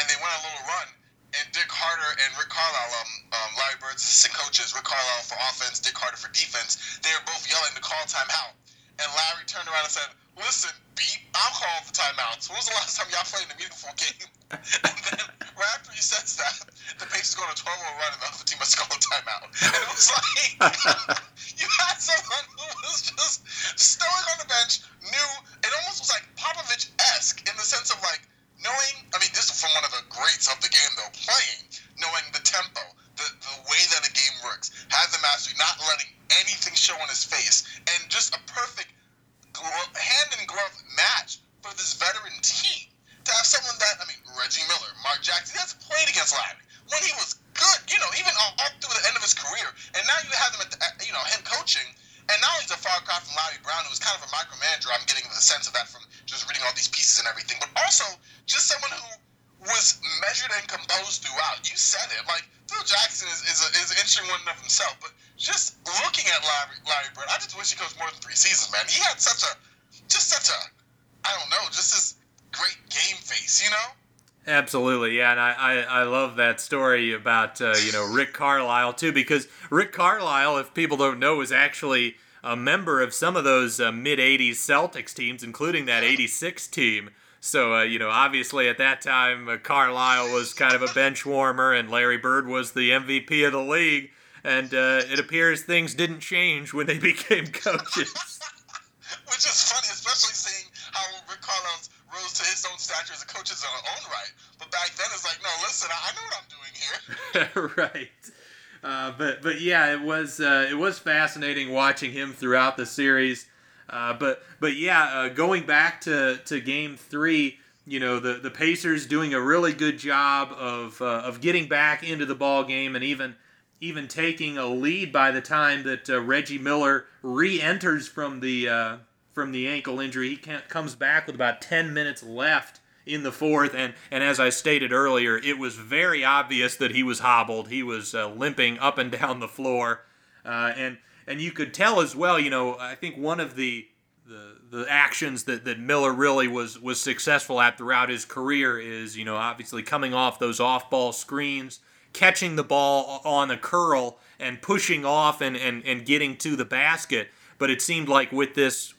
and they went on a little run. And Dick Harter and Rick Carlisle, Larry Bird's assistant coaches, Rick Carlisle for offense, Dick Harter for defense, they were both yelling to call timeout. And Larry turned around and said, listen, beep, I'll call the timeouts. When was the last time y'all played in a meaningful game? And then right after he says that, the Pacers scored a 12-0 run and the other team must call a timeout. And it was like, you had someone who was just stoic on the bench, knew, it almost was like Popovich-esque in the sense of knowing, this is from one of the greats of the game, though, playing, knowing the tempo, the way that the game works, has the mastery, not letting anything show on his face, and just a perfect hand-in-glove match for this veteran team. To have someone that, Reggie Miller, Mark Jackson, that's played against Larry when he was good, even up through the end of his career, and now you have him, him coaching, and now he's a far cry from Larry Brown, who's kind of a micromanager. I'm getting the sense of that from just reading all these pieces and everything. But also, just someone who was measured and composed throughout. You said it. Phil Jackson is an interesting one of himself. But just looking at Larry Bird, I just wish he coached more than 3 seasons, man. He had just this great game face, Absolutely, yeah, and I love that story about, Rick Carlisle, too, because Rick Carlisle, if people don't know, was actually a member of some of those mid-'80s Celtics teams, including that '86 team. So, obviously at that time, Carlisle was kind of a bench warmer, and Larry Bird was the MVP of the league, and it appears things didn't change when they became coaches. Which is funny, especially seeing how Rick Carlisle rose to his own stature as a coach in his own right. But back then, it's no, listen, I know what I'm doing here. Right. But yeah, it was fascinating watching him throughout the series. But yeah, going back to Game 3, the Pacers doing a really good job of getting back into the ball game and even taking a lead by the time that Reggie Miller re-enters from the ankle injury. He comes back with about 10 minutes left in the fourth, and as I stated earlier, it was very obvious that he was hobbled. He was limping up and down the floor, and you could tell as well, I think one of the the actions that Miller really was successful at throughout his career is, you know, obviously coming off those off-ball screens, catching the ball on a curl and pushing off and getting to the basket. But it seemed like with this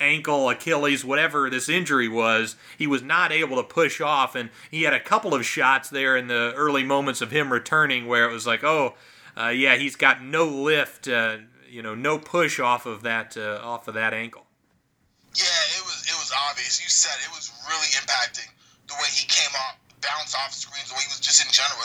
ankle, Achilles, whatever this injury was, he was not able to push off. And he had a couple of shots there in the early moments of him returning where it was like, oh, yeah, he's got no lift, no push off of that ankle. Yeah, it was obvious. You said it was really impacting the way he came off, bounced off screens, the way he was just in general.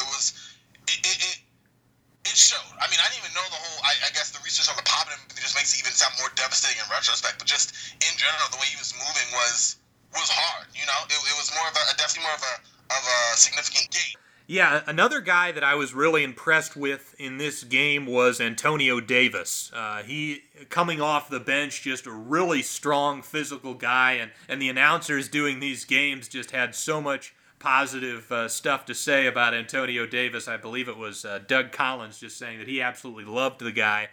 It showed. I mean, I didn't even know the whole, I guess the research on the pop-in just makes it even sound more devastating in retrospect, but just in general, the way he was moving was hard, you know? It was more of a significant game. Yeah, another guy that I was really impressed with in this game was Antonio Davis. He, coming off the bench, just a really strong physical guy, and the announcers doing these games just had so much positive stuff to say about Antonio Davis. I believe it was Doug Collins just saying that he absolutely loved the guy.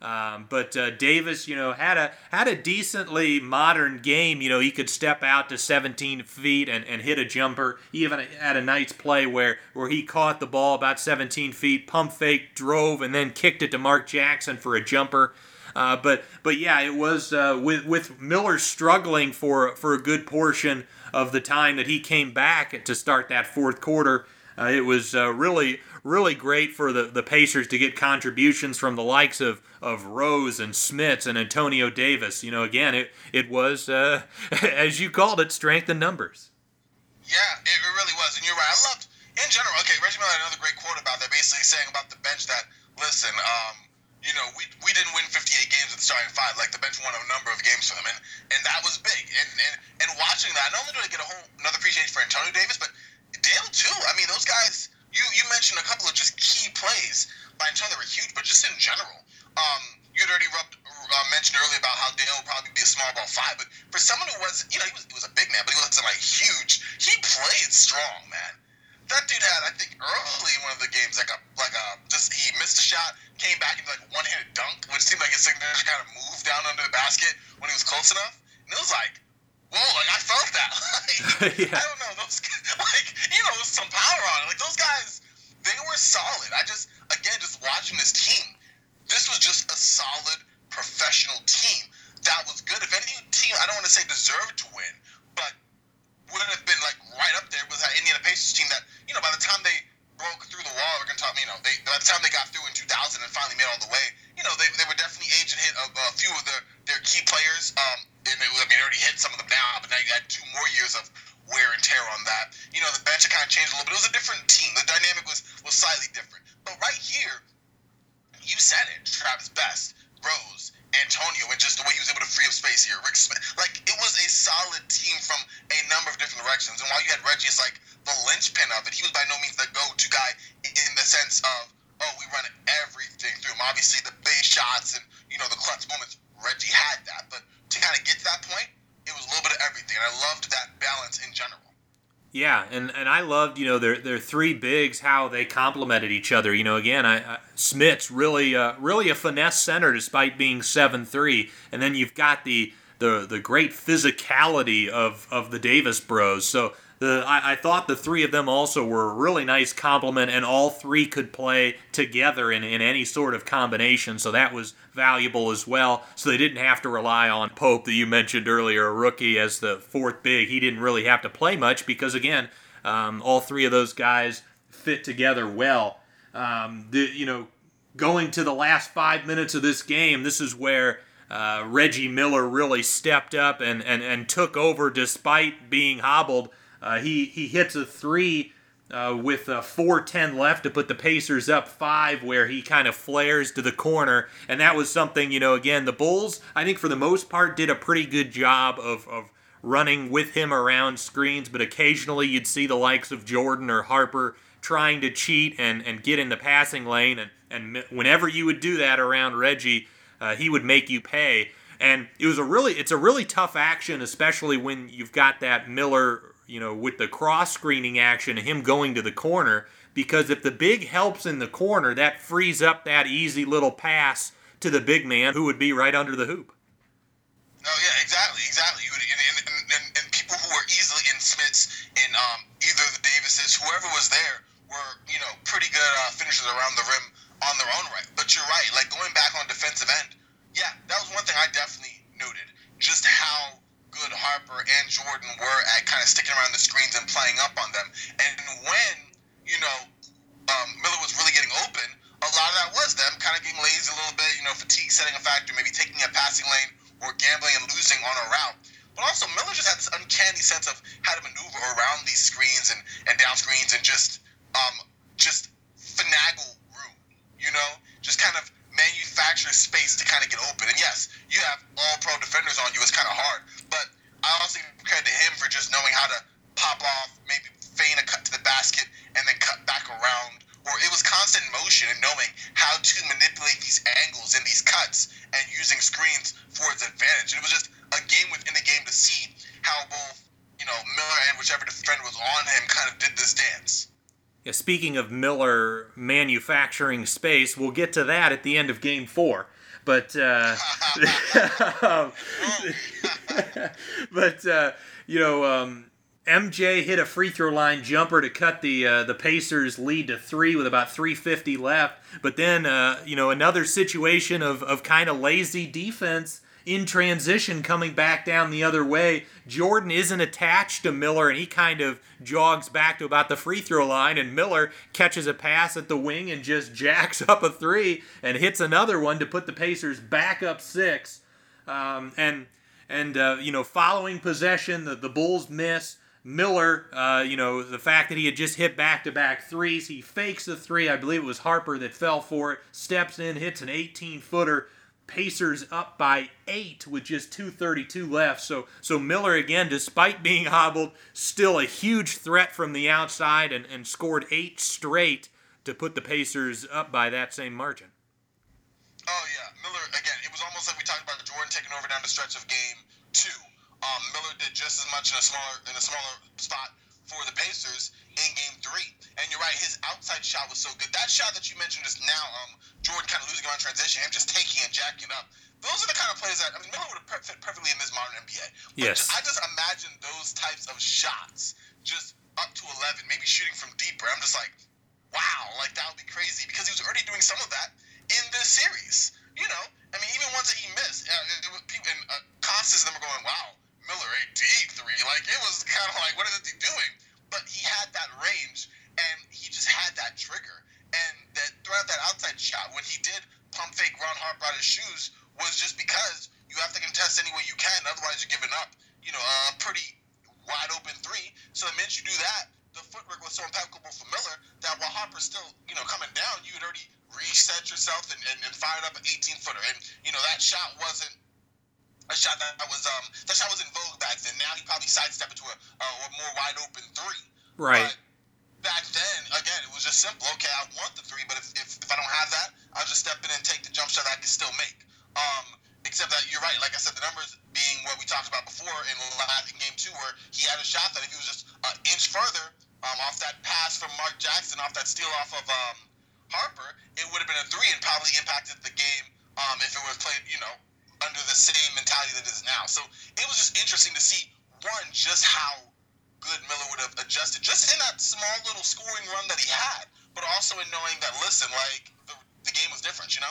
But Davis, you know, had a decently modern game. You know, he could step out to 17 feet and hit a jumper. He even had a nice play where he caught the ball about 17 feet, pump fake, drove, and then kicked it to Mark Jackson for a jumper. But yeah, it was with Miller struggling for a good portion of the time that he came back to start that fourth quarter. It was really, really great for the Pacers to get contributions from the likes of Rose and Smits and Antonio Davis. You know, again, it was, as you called it, strength in numbers. Yeah, it really was, and you're right. I loved, in general, okay, Reggie Miller had another great quote about that, basically saying about the bench that, listen, you know, we didn't win 58 games with the starting five. Like, the bench won a number of games for them, and that was big. And watching that, not only do I get a whole another appreciation for Antonio Davis, but Dale too. I mean, those guys. You mentioned a couple of just key plays by Antonio that were huge, but just in general, you'd already mentioned earlier about how Dale would probably be a small ball five, but for someone who was, you know, he was a big man, but he wasn't like huge. He played strong, man. That dude had, I think, early in one of the games, he missed a shot, came back and did like one-handed dunk, which seemed like his signature kind of move down under the basket when he was close enough. And it was like, whoa, like I felt that. Yeah. I don't know, those guys, like, you know, there's some power on it. Like those guys, they were solid. I just, again, just watching this team, this was just a solid professional team that was good. If any team, I don't want to say deserved to win, but wouldn't have been like right up there with that Indiana Pacers team that, you know, by the time they broke through the wall, we're going to talk, you know, by the time they got through in 2000 and finally made all the way, you know, they were definitely aged and hit a few of their key players. And they already hit some of them now, but now you had 2 more years of wear and tear on that. You know, the bench had kind of changed a little bit. It was a different team. The dynamic was slightly different. But right here, you said it, Travis Best, Rose, Antonio, and just the way he was able to free up space here, Rik Smits. Like, it was a solid team from a number of different directions. And while you had Reggie as, like, the linchpin of it, he was by no means the go-to guy in the sense of, oh, we run everything through him. Obviously, the big shots and, you know, the clutch moments, Reggie had that. But to kind of get to that point, it was a little bit of everything. And I loved that balance in general. Yeah, and I loved, you know, their three bigs, how they complemented each other. You know, again, Smits really a finesse center despite being 7'3", and then you've got the great physicality of the Davis Bros. So I thought the three of them also were a really nice complement, and all three could play together in any sort of combination, so that was valuable as well. So they didn't have to rely on Pope that you mentioned earlier, a rookie as the fourth big. He didn't really have to play much because, again, all three of those guys fit together well. Going to the last 5 minutes of this game, this is where Reggie Miller really stepped up and took over despite being hobbled. He hits a three with 4:10 left to put the Pacers up 5, where he kind of flares to the corner. And that was something, you know, again, the Bulls, I think for the most part, did a pretty good job of running with him around screens. But occasionally you'd see the likes of Jordan or Harper trying to cheat and get in the passing lane. And whenever you would do that around Reggie, he would make you pay. And it's a really tough action, especially when you've got that Miller, you know, with the cross-screening action and him going to the corner, because if the big helps in the corner, that frees up that easy little pass to the big man who would be right under the hoop. No, yeah, exactly. And people who were easily in Smits, in either the Davises, whoever was there, were, you know, pretty good finishers around the rim on their own right. But you're right, like going back on defensive end, yeah, that was one thing I definitely noted, just how good Harper and Jordan were at kind of sticking around the screens and playing up on them. And when, you know, Miller was really getting open, a lot of that was them kind of getting lazy a little bit, you know, fatigue setting a factor, maybe taking a passing lane, or gambling and losing on a route. But also, Miller just had this uncanny sense of how to maneuver around these screens and down screens and just finagle room, you know? Just kind of manufacture space to kind of get open. And yes, you have all-pro defenders on you. It's kind of hard. But I also give credit to him for just knowing how to pop off, maybe feign a cut to the basket, and then cut back around. Or it was constant motion and knowing how to manipulate these angles and these cuts and using screens for its advantage. It was just a game within a game to see how both, you know, Miller and whichever defender was on him kind of did this dance. Yeah, speaking of Miller manufacturing space, we'll get to that at the end of Game 4. But, MJ hit a free throw line jumper to cut the Pacers' lead to 3 with about 3:50 left. But then, another situation of kind of lazy defense in transition coming back down the other way. Jordan isn't attached to Miller, and he kind of jogs back to about the free throw line, and Miller catches a pass at the wing and just jacks up a 3 and hits another one to put the Pacers back up 6. Following possession, the Bulls miss. Miller, the fact that he had just hit back-to-back 3s, he fakes the 3. I believe it was Harper that fell for it, steps in, hits an 18-footer. Pacers up by 8 with just 2:32 left. So Miller, again, despite being hobbled, still a huge threat from the outside and scored 8 straight to put the Pacers up by that same margin. Oh, yeah. Miller, again, it was almost like we talked about Jordan taking over down the stretch of Game 2. Miller did just as much in a smaller spot for the Pacers in Game 3. And you're right, his outside shot was so good. That shot that you mentioned just now, Jordan kind of losing on transition, him just taking and jacking up. Those are the kind of plays that, I mean, Miller would have fit perfectly in this modern NBA. But yes. I just imagine those types of shots just up to 11, maybe shooting from deeper. I'm just like, wow, like that would be crazy because he was already doing some of that in this series. You know, I mean, even ones that he missed, Costas and them were going, wow, Miller a deep 3, like it was kind of like, what is he doing? But he had that range, and he just had that trigger, and that throughout that outside shot, when he did pump fake Ron Harper out of his shoes, was just because you have to contest any way you can, otherwise you're giving up, you know, a pretty wide open 3. So the minute you do that, the footwork was so impeccable for Miller that while Harper's still, you know, coming down, you had already reset yourself and fired up an 18-footer, and you know that shot wasn't. A shot that was in vogue back then. Now he probably sidestepped into a more wide open 3. Right. But back then, again, it was just simple. Okay, I want the 3, but if I don't have that, I'll just step in and take the jump shot that I can still make. Except that you're right. Like I said, the numbers being what we talked about before in Game 2, where he had a shot that if he was just an inch further off that pass from Mark Jackson, off that steal off of Harper, it would have been a 3 and probably impacted the game if it was played, you know, under the same mentality that it is now. So it was just interesting to see, one, just how good Miller would have adjusted, just in that small little scoring run that he had, but also in knowing that, listen, like, the game was different, you know?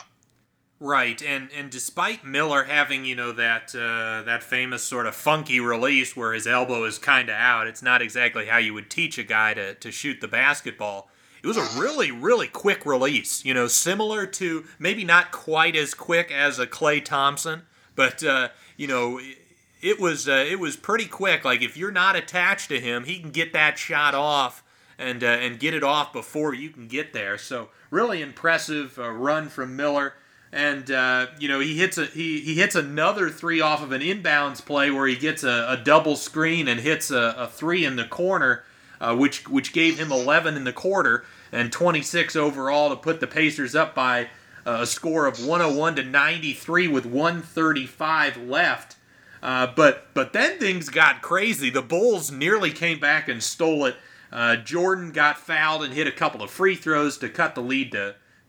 Right, and despite Miller having, you know, that famous sort of funky release where his elbow is kind of out, it's not exactly how you would teach a guy to shoot the basketball. It was a really, really quick release, you know, similar to, maybe not quite as quick as a Klay Thompson, but, it was pretty quick. Like, if you're not attached to him, he can get that shot off and get it off before you can get there. So, really impressive run from Miller. And, he hits he hits another 3 off of an inbounds play where he gets a double screen and hits a 3 in the corner. Which gave him 11 in the quarter and 26 overall to put the Pacers up by a score of 101-93 with 1:35 left. But then things got crazy. The Bulls nearly came back and stole it. Jordan got fouled and hit a couple of free throws to cut the lead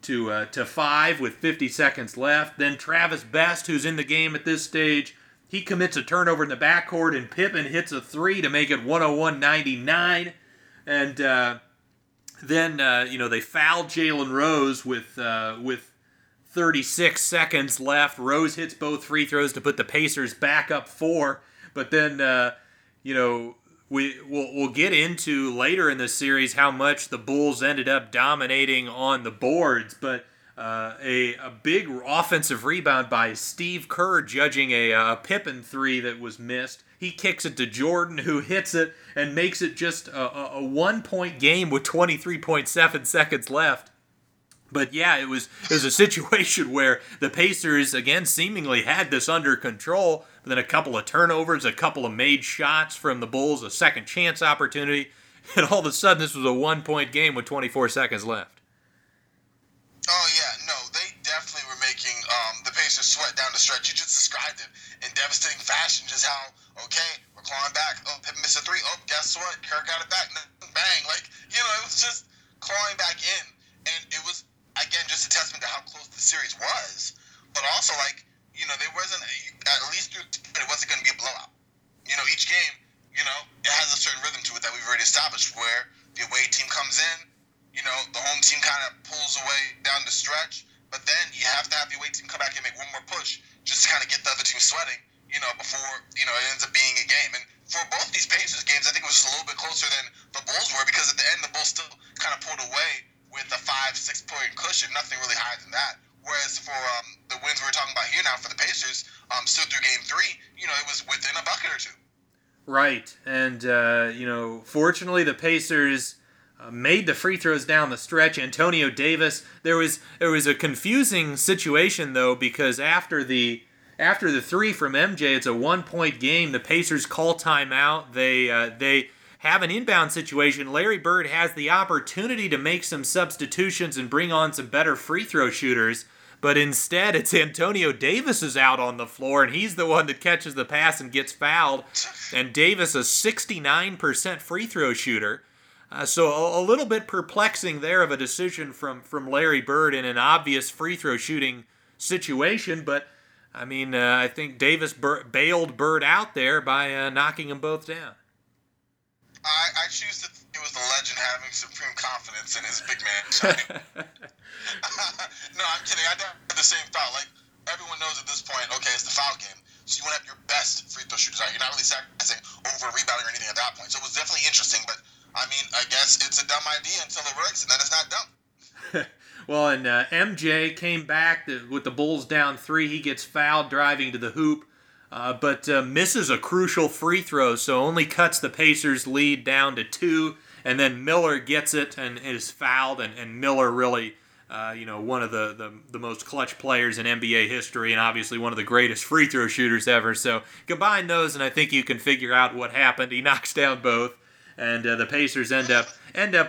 to 5 with 50 seconds left. Then Travis Best, who's in the game at this stage, He commits a turnover in the backcourt, and Pippen hits a three to make it 101-99. And then they foul Jalen Rose with 36 seconds left. Rose hits both free throws to put the Pacers back up 4. But then, we'll get into later in this series how much the Bulls ended up dominating on the boards, but a big offensive rebound by Steve Kerr judging a Pippen three that was missed. He kicks it to Jordan, who hits it and makes it just a one-point game with 23.7 seconds left. But yeah, it was a situation where the Pacers, again, seemingly had this under control. But then a couple of turnovers, a couple of made shots from the Bulls, a second chance opportunity. And all of a sudden, this was a one-point game with 24 seconds left. Oh, yeah. No, they definitely were making the Pacers sweat down the stretch. You just described it in devastating fashion, just how, okay, we're clawing back. Oh, Pippen missed a three. Oh, guess what? Kerr got it back. Bang. It was just clawing back in. And it was... again, just a testament to how close the series was, but also, there wasn't, at least through, it wasn't going to be a blowout. Each game, it has a certain rhythm to it that we've already established where the away team comes in, the home team kind of pulls away down the stretch, but then you have to have the away team come back and make one more push just to kind of get the other team sweating, before, it ends up being a game. And for both these Pacers games, I think it was just a little bit closer than the Bulls were, because at the end, the Bulls still kind of pulled away with a 5-6 point cushion, nothing really higher than that. Whereas for the wins we're talking about here now for the Pacers, still through game 3, it was within a bucket or two. Right, and, fortunately the Pacers made the free throws down the stretch. Antonio Davis, there was a confusing situation, though, because after the three from MJ, it's a one-point game. The Pacers call timeout. They have an inbound situation. Larry Bird has the opportunity to make some substitutions and bring on some better free throw shooters, but instead it's Antonio Davis is out on the floor, and he's the one that catches the pass and gets fouled, and Davis a 69% free throw shooter. So a little bit perplexing there of a decision from Larry Bird in an obvious free throw shooting situation, but I mean, I think Davis bailed Bird out there by knocking them both down. I choose to think it was the legend having supreme confidence in his big man shine. No, I'm kidding. I had the same thought. Everyone knows at this point, okay, it's the foul game. So you want to have your best free throw shooters out. You're not really sacrificing over rebounding or anything at that point. So it was definitely interesting, but, I guess it's a dumb idea until it works, and then it's not dumb. Well, and MJ came back with the Bulls down 3. He gets fouled driving to the hoop. But misses a crucial free throw, so only cuts the Pacers' lead down to 2. And then Miller gets it and is fouled. And Miller really, one of the most clutch players in NBA history, and obviously one of the greatest free throw shooters ever. So combine those, and I think you can figure out what happened. He knocks down both, and the Pacers end up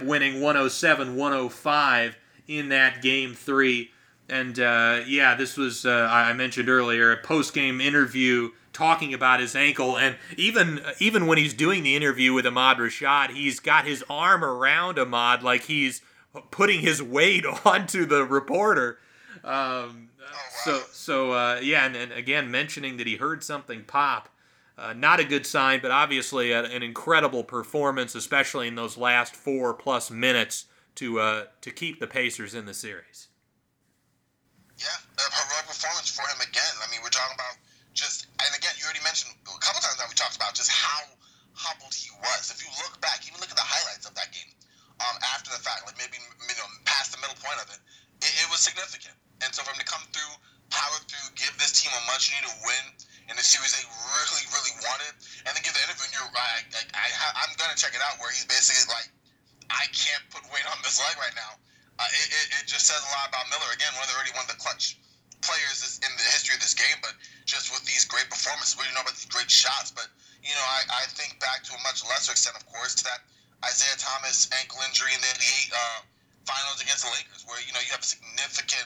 winning 107-105 in that game 3. And, this was, I mentioned earlier, a post-game interview talking about his ankle. And even when he's doing the interview with Ahmad Rashad, he's got his arm around Ahmad like he's putting his weight onto the reporter. And again, mentioning that he heard something pop. Not a good sign, but obviously an incredible performance, especially in those last 4-plus minutes to keep the Pacers in the series. Yeah, a heroic performance for him again. We're talking about just, and again, you already mentioned a couple times that we talked about just how humbled he was. If you look back, even look at the highlights of that game after the fact, past the middle point of it, it was significant. And so for him to come through, power through, give this team a much-needed win in the series they really, really wanted, and then give the interview, and you're right, I'm going to check it out, where he's basically like, I can't put weight on this leg right now. It just says a lot about Miller. Again, one of the clutch players in the history of this game, but just with these great performances, we don't know about these great shots, but, I think back to a much lesser extent, of course, to that Isaiah Thomas ankle injury in the 88 finals against the Lakers, where, you have a significant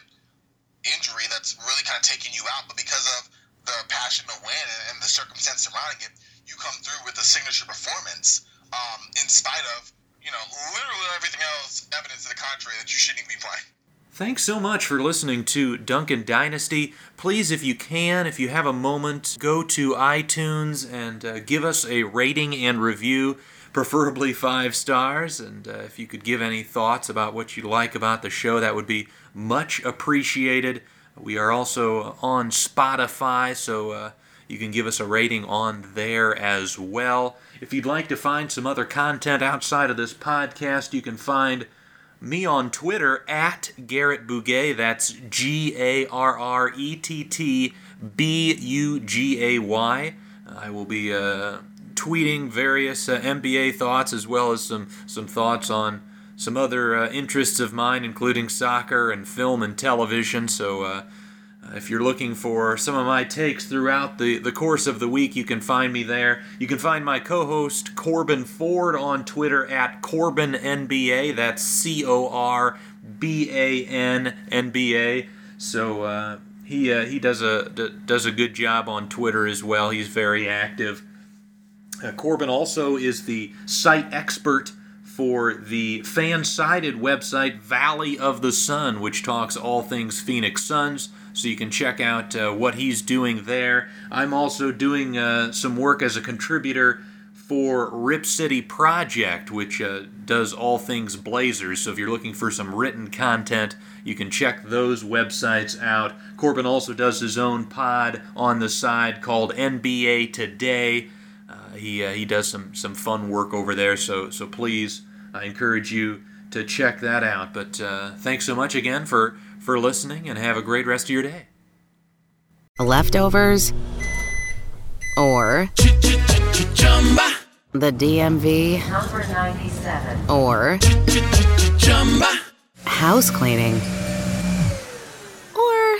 injury that's really kind of taking you out, but because of the passion to win and the circumstance surrounding it, you come through with a signature performance in spite of literally everything else, evidence to the contrary that you shouldn't even be playing. Thanks so much for listening to Dunkin' Dynasty. Please, if you can, if you have a moment, go to iTunes and give us a rating and review, preferably 5 stars. And if you could give any thoughts about what you like about the show, that would be much appreciated. We are also on Spotify, so you can give us a rating on there as well. If you'd like to find some other content outside of this podcast, you can find me on Twitter at Garrett Bugay. That's GarrettBugay. I will be tweeting various NBA thoughts as well as some thoughts on some other interests of mine, including soccer and film and television. So if you're looking for some of my takes throughout the course of the week, you can find me there. You can find my co-host Corban Ford on Twitter at CorbanNBA. That's CorbanNBA. So he does a good job on Twitter as well. He's very active. Corban also is the site expert for the fan-sided website Valley of the Sun, which talks all things Phoenix Suns. So you can check out what he's doing there. I'm also doing some work as a contributor for Rip City Project, which does all things Blazers. So if you're looking for some written content, you can check those websites out. Corban also does his own pod on the side called NBA Today. He does some fun work over there, so please, I encourage you to check that out. But thanks so much again for listening, and have a great rest of your day. Leftovers or the DMV number 97 or house cleaning or